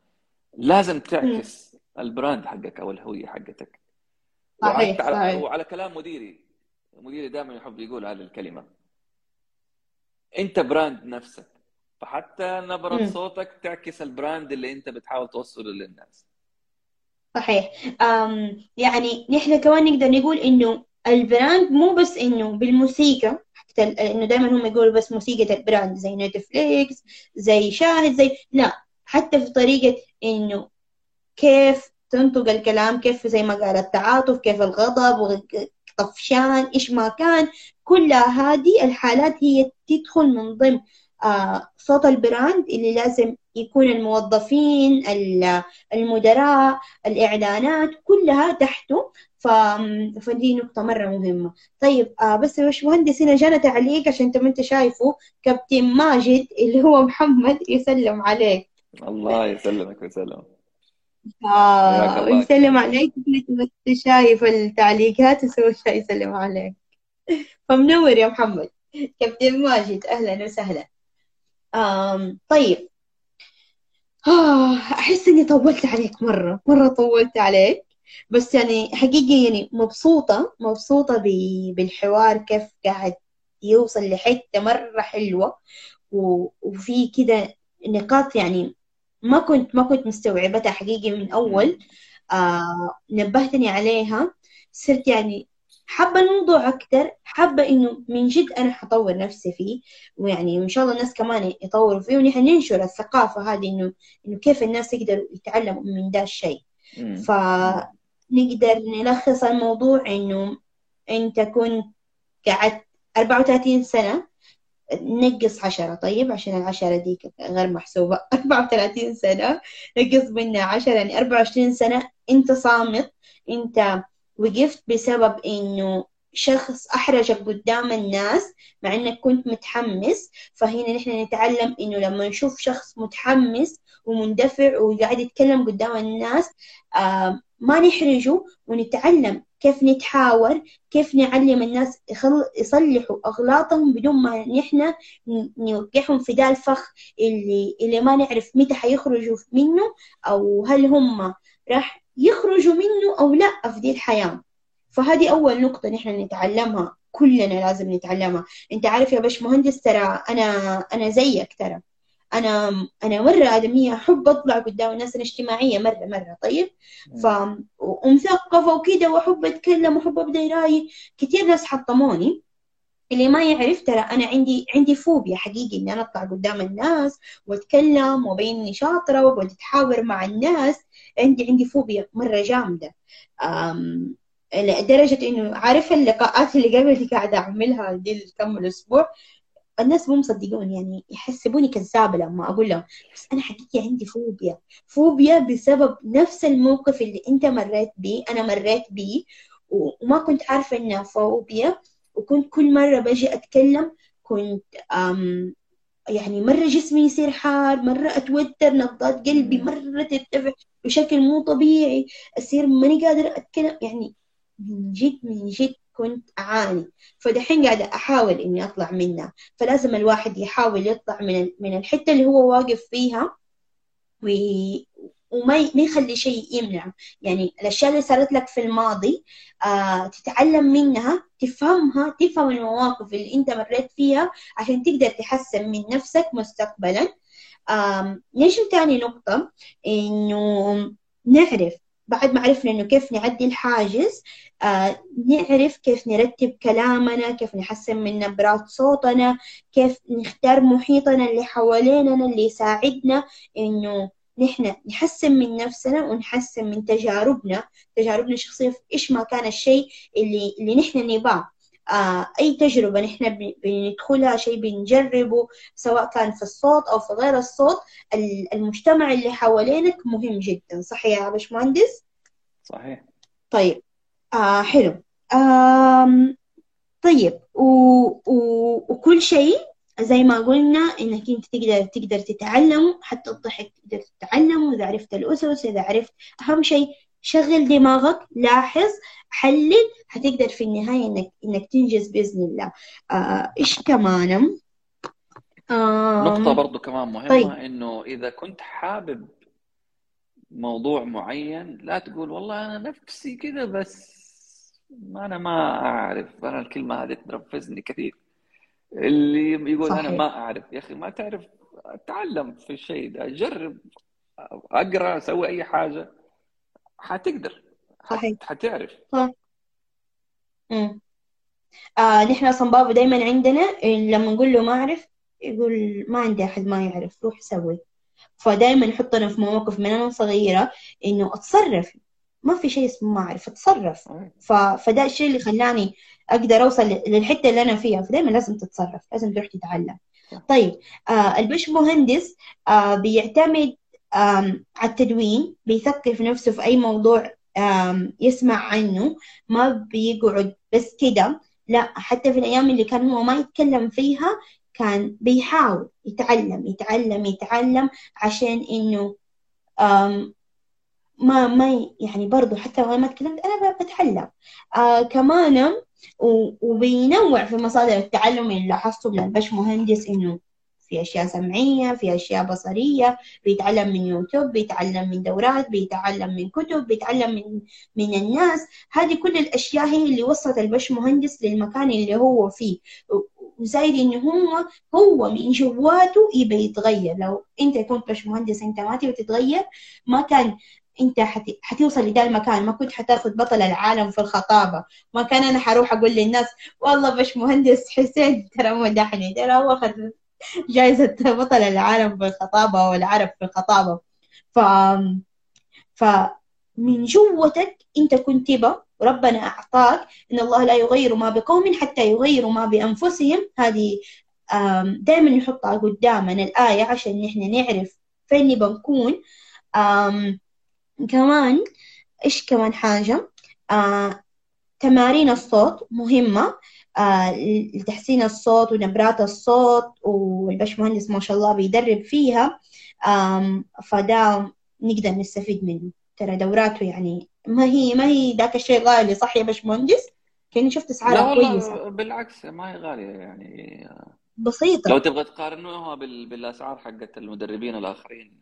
لازم تعكس البراند حقك أو الهوية حقتك. صحيح صحيح. وعلى كلام مديري، مديري دائما يحب يقول هذه الكلمة، أنت براند نفسك، فحتى نبرة م. صوتك تعكس البراند اللي أنت بتحاول توصله للناس. صحيح. يعني نحن كمان نقدر نقول إنه البراند مو بس إنه بالموسيقى، حتى إنه دائما هم يقولوا بس موسيقى البراند زي نتفليكس، زي شاهد، زي لا، حتى في طريقة إنه كيف تنطق الكلام، كيف زي ما قال التعاطف، كيف الغضب، طفشان، إيش ما كان، كل هذه الحالات هي تدخل من ضمن آه صوت البراند اللي لازم يكون الموظفين، المدراء، الإعلانات كلها تحته. فدي نقطة مرة مهمة. طيب آه بس يا باشمهندس هنا جانا تعليق عشان أنت ما أنت شايفه، كابتن ماجد اللي هو محمد يسلم عليك. الله يسلمك ويسلمك. آه ويسلم عليك انت شايف التعليقات وسوشا يسلم عليك. فمنور يا محمد. كابتن ماجد اهلا وسهلا. آم طيب آه احس اني طولت عليك مره مره طولت عليك، بس يعني حقيقه يعني مبسوطه مبسوطه بالحوار، كيف قاعد يوصل لحته مره حلوه، وفي كده نقاط يعني ما كنت ما كنت مستوعبتها حقيقي من أول. آه نبهتني عليها، صرت يعني حابة الموضوع أكتر، حابة إنه من جد أنا حطور نفسي فيه، ويعني إن شاء الله الناس كمان يطوروا فيه، ونحن ننشر الثقافة هذه إنه إنه كيف الناس يقدروا يتعلموا من ده الشيء. فنقدر نلخص الموضوع إنه أنت كنت قعدت أربعة وثلاثين سنة، نقص عشرة، طيب عشان العشرة دي غير محسوبة، أربعة وثلاثين سنة نقص منها عشرة يعني أربعة وعشرين سنة أنت صامت، أنت وقفت بسبب إنه شخص أحرجك قدام الناس مع إنك كنت متحمس. فهنا نحن نتعلم إنه لما نشوف شخص متحمس ومندفع وقاعد يتكلم قدام الناس آه ما نحرجه، ونتعلم كيف نتحاور، كيف نعلم الناس يصلحوا أغلاطهم بدون ما نحن نوقعهم في ذا الفخ اللي اللي ما نعرف متى حيخرجوا منه، أو هل هم راح يخرجوا منه أو لا في دي الحياة. فهذه أول نقطة نحن نتعلمها، كلنا لازم نتعلمها. أنت عارف يا باش مهندس، ترى أنا أنا زيك، ترى أنا أنا مرة آدمية، أحب أطلع قدام الناس، أنا اجتماعية مرة مرة، طيب ف ومثقفة وكده، وأحب أتكلم وأحب أبدأ رأيي. كثير ناس حطموني، اللي ما يعرف ترى أنا عندي عندي فوبيا حقيقي إني أنا أطلع قدام الناس وأتكلم وأبين إني شاطرة وأقعد أتحاور مع الناس، عندي عندي فوبيا مرة جامدة، لدرجة إنه عارف اللقاءات اللي قبل اللي قاعدة أعملها دي كم الأسبوع، الناس مو مصدقوني، يعني يحسبوني كذابة لما أقول لهم، بس أنا حقيقة عندي فوبيا فوبيا بسبب نفس الموقف اللي أنت مريت بيه أنا مريت بيه، وما كنت عارفة إنها فوبيا، وكنت كل مرة باجي أتكلم كنت أم يعني مرة جسمي يصير حار، مرة أتوتر، نبضات قلبي مرة ترتفع بشكل مو طبيعي، أصير ماني قادرة أتكلم، يعني من جد من جد كنت أعاني. فدحين قاعدة أحاول إني أطلع منها، فلازم الواحد يحاول يطلع من من الحتة اللي هو واقف فيها، وما يخلي شيء يمنعه. يعني الأشياء اللي صارت لك في الماضي آه تتعلم منها، تفهمها، تفهم المواقف اللي أنت مريت فيها عشان تقدر تحسن من نفسك مستقبلا. آه نجي تاني نقطة، إنه نعرف بعد ما عرفنا إنه كيف نعدي الحاجز، آه نعرف كيف نرتب كلامنا، كيف نحسن من نبرات صوتنا، كيف نختار محيطنا اللي حوالينا اللي يساعدنا إنه نحن نحسن من نفسنا ونحسن من تجاربنا تجاربنا الشخصية في إيش ما كان الشيء اللي اللي نحن نباه. آه أي تجربة نحن بندخلها، شيء بنجربه، سواء كان في الصوت أو في غير الصوت، المجتمع اللي حوالينك مهم جدا، صحيح يا باشمهندس؟ صحيح. طيب آه حلو. آه طيب و... و... وكل شيء زي ما قلنا إنك أنت تقدر تقدر تتعلم، حتى الضحك تقدر تتعلم، إذا عرفت الأسس، إذا عرفت أهم شيء شغل دماغك، لاحظ، حلل، هتقدر في النهاية إنك إنك تنجز بإذن الله. آه، إيش كمان؟ آه، نقطة برضو كمان مهمة، طيب. إنه إذا كنت حابب موضوع معين لا تقول والله أنا نفسي كده بس أنا ما أعرف، أنا الكلمة هذه تنرفزني كثير، اللي يقول صحيح. أنا ما أعرف، يا أخي ما تعرف، أتعلم في الشيء ده، جرب، أقرأ، أسوي أي حاجة، حتقدر، صحيح، حتعرف. امم آه نحن اصلا بابا دائما عندنا لما نقول له ما اعرف يقول ما عندي احد ما يعرف، روح سوي. فدائما يحطنا في مواقف من انا صغيره انه اتصرف، ما في شيء اسمه ما اعرف، اتصرف. ف... فده الشيء اللي خلاني اقدر اوصل للحته اللي انا فيها، فدائما لازم تتصرف، لازم تروح تتعلم. طيب آه البش مهندس آه بيعتمد على التدوين، بيثقف نفسه في أي موضوع يسمع عنه، ما بيقعد بس كده، لا، حتى في الأيام اللي كان هو ما يتكلم فيها كان بيحاول يتعلم يتعلم يتعلم عشان إنه ما ما يعني برضو حتى وأنا ما تكلمت أنا بتعلم آه كمان، وبينوع في مصادر التعلم اللي لاحظته للبش مهندس، إنه في أشياء سمعية، في أشياء بصرية، بيتعلم من يوتيوب، بيتعلم من دورات، بيتعلم من كتب، بيتعلم من من الناس. هذه كل الأشياء هي اللي وصلت البش مهندس للمكان اللي هو فيه، وزايد إنه هو هو من جواته يبي يتغير. لو أنت كنت بش مهندس أنت ما تبي تتغير، ما كان أنت حت... حتوصل لدا المكان، ما كنت حتاخد بطل العالم في الخطابة، ما كان أنا حروح أقول للناس والله باش مهندس حسين ترى مدحني، ترى هو أخذ جائزة بطل العالم في الخطابة والعرب في الخطابة. ف... فمن جوتك أنت كنت تبى، وربنا أعطاك إن الله لا يغير ما بقوم حتى يغيروا ما بأنفسهم. هذه دائما نحطها قدامنا الآية عشان نحن نعرف فين بنكون. كمان إيش كمان حاجة، آه، تمارين الصوت مهمة آه، لتحسين الصوت ونبرات الصوت، والبشمهندس ما شاء الله بيدرب فيها، آه، فدا نقدر نستفيد منه. ترى دوراته يعني ما هي ما هي ذاك الشيء غالي، صح يا بشمهندس؟ كأني شفت أسعارها كويسة. لا والله بالعكس ما هي غالية، يعني بسيطة لو تبغى تقارنوها بالأسعار حقت المدربين الآخرين.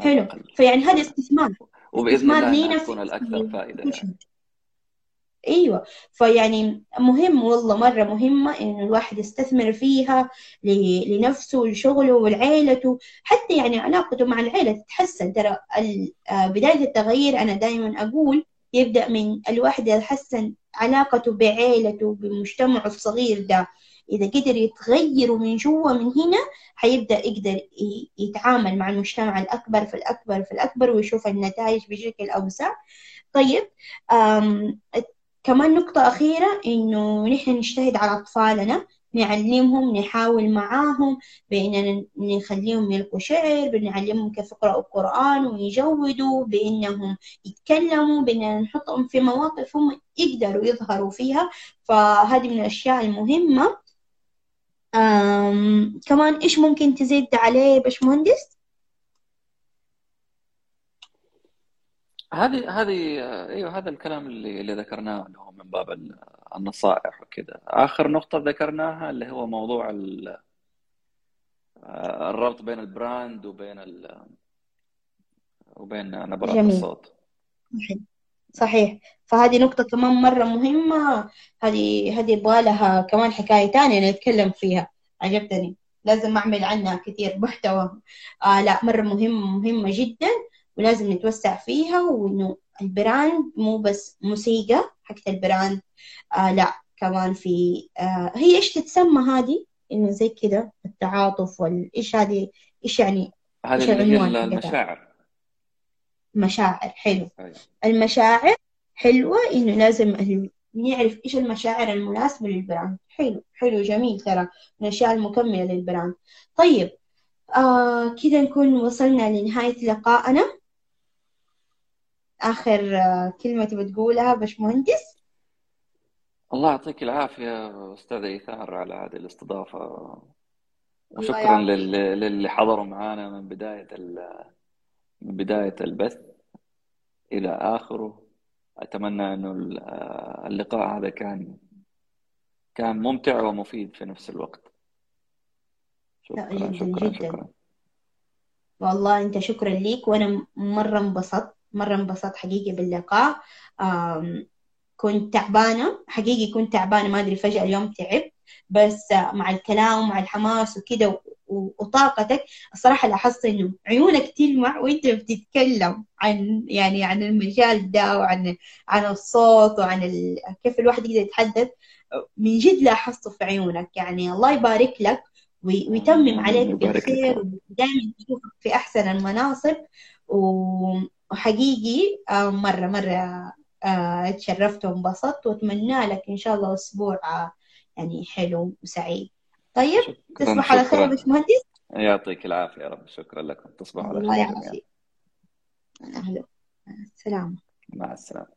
حلو، فيعني هذا استثمار، وبإذن الله تكون الأكثر فائدة يعني. أيوة، فيعني مهم والله مرة مهمة إنه الواحد يستثمر فيها لنفسه ولشغله ولعائلته، حتى يعني علاقته مع العائلة تتحسن. ترى بداية التغيير أنا دائما أقول يبدأ من الواحد يحسن علاقته بعائلته بمجتمعه الصغير ده. إذا قدر يتغيروا من جوا من هنا، حيبدأ يقدر يتعامل مع المجتمع الأكبر في الأكبر في الأكبر، ويشوف النتائج بشكل أوسع. طيب، كمان نقطة أخيرة إنه نحن نجتهد على أطفالنا، نعلمهم، نحاول معاهم بأننا نخليهم يلقوا شعر، بنعلمهم كيف يقرأوا القرآن ويجودوا، بأنهم يتكلموا، بأننا نحطهم في مواقف هم يقدروا يظهروا فيها. فهذه من الأشياء المهمة. أم... كمان إيش ممكن تزيد عليه باش مهندس؟ هذه هذه أيوه هذا الكلام اللي اللي ذكرناه اللي هو من باب النصائح وكذا. آخر نقطة ذكرناها اللي هو موضوع ال... الربط بين البراند وبين ال... وبين نبرات الصوت. صحيح، فهذه نقطة كمان مرة مهمة. هذه هذه يبغى لها كمان حكاية ثانية نتكلم فيها، عجبتني، لازم أعمل عنها كثير محتوى. آه لا مرة مهمة مهمة جدا، ولازم نتوسع فيها. وإنه البراند مو بس موسيقى حقت البراند، آه لا كمان في آه هي إيش تتسمى هذه؟ إنه زي كده التعاطف والإيش هذه إيش يعني؟ هذه المشاعر. مشاعر، حلو. المشاعر حلوة، إنه لازم نعرف إيش المشاعر المناسبة للبراند. حلو حلو جميل، ترى من الأشياء المكملة للبراند. طيب، آه كذا نكون وصلنا لنهاية لقائنا. آخر آه كلمة بتقولها باش مهندس؟ الله يعطيك العافية أستاذ إيثار على هذه الاستضافة، وشكرا للي حضروا معانا من بداية من بداية البث إلى آخره. أتمنى أنه اللقاء هذا كان كان ممتع ومفيد في نفس الوقت. شكرا جداً شكرا, جداً. شكرا والله، أنت شكرا ليك، وأنا مرة انبسطت مرة انبسطت حقيقي باللقاء. كنت تعبانة حقيقي، كنت تعبانة ما أدري فجأة اليوم تعبت، بس مع الكلام ومع الحماس وكده وطاقتك الصراحة لاحظت إنه عيونك تلمع وأنت بتتكلم عن يعني عن المجال ده، وعن عن الصوت، وعن ال... كيف الواحد يقدر يتحدث. من جد لاحظته في عيونك، يعني الله يبارك لك ويتمم عليك بالخير، ودائما نشوفك في أحسن المناصب. وحقيقي مرة مرة اتشرفت وانبسطت، وأتمنى لك إن شاء الله أسبوع يعني حلو وسعيد. طيب، تصبح على خير يا باشمهندس. يعطيك العافية يا رب، شكرا لكم، تصبح على خير. الله يعافيك. أهلا، السلام. مع السلامة.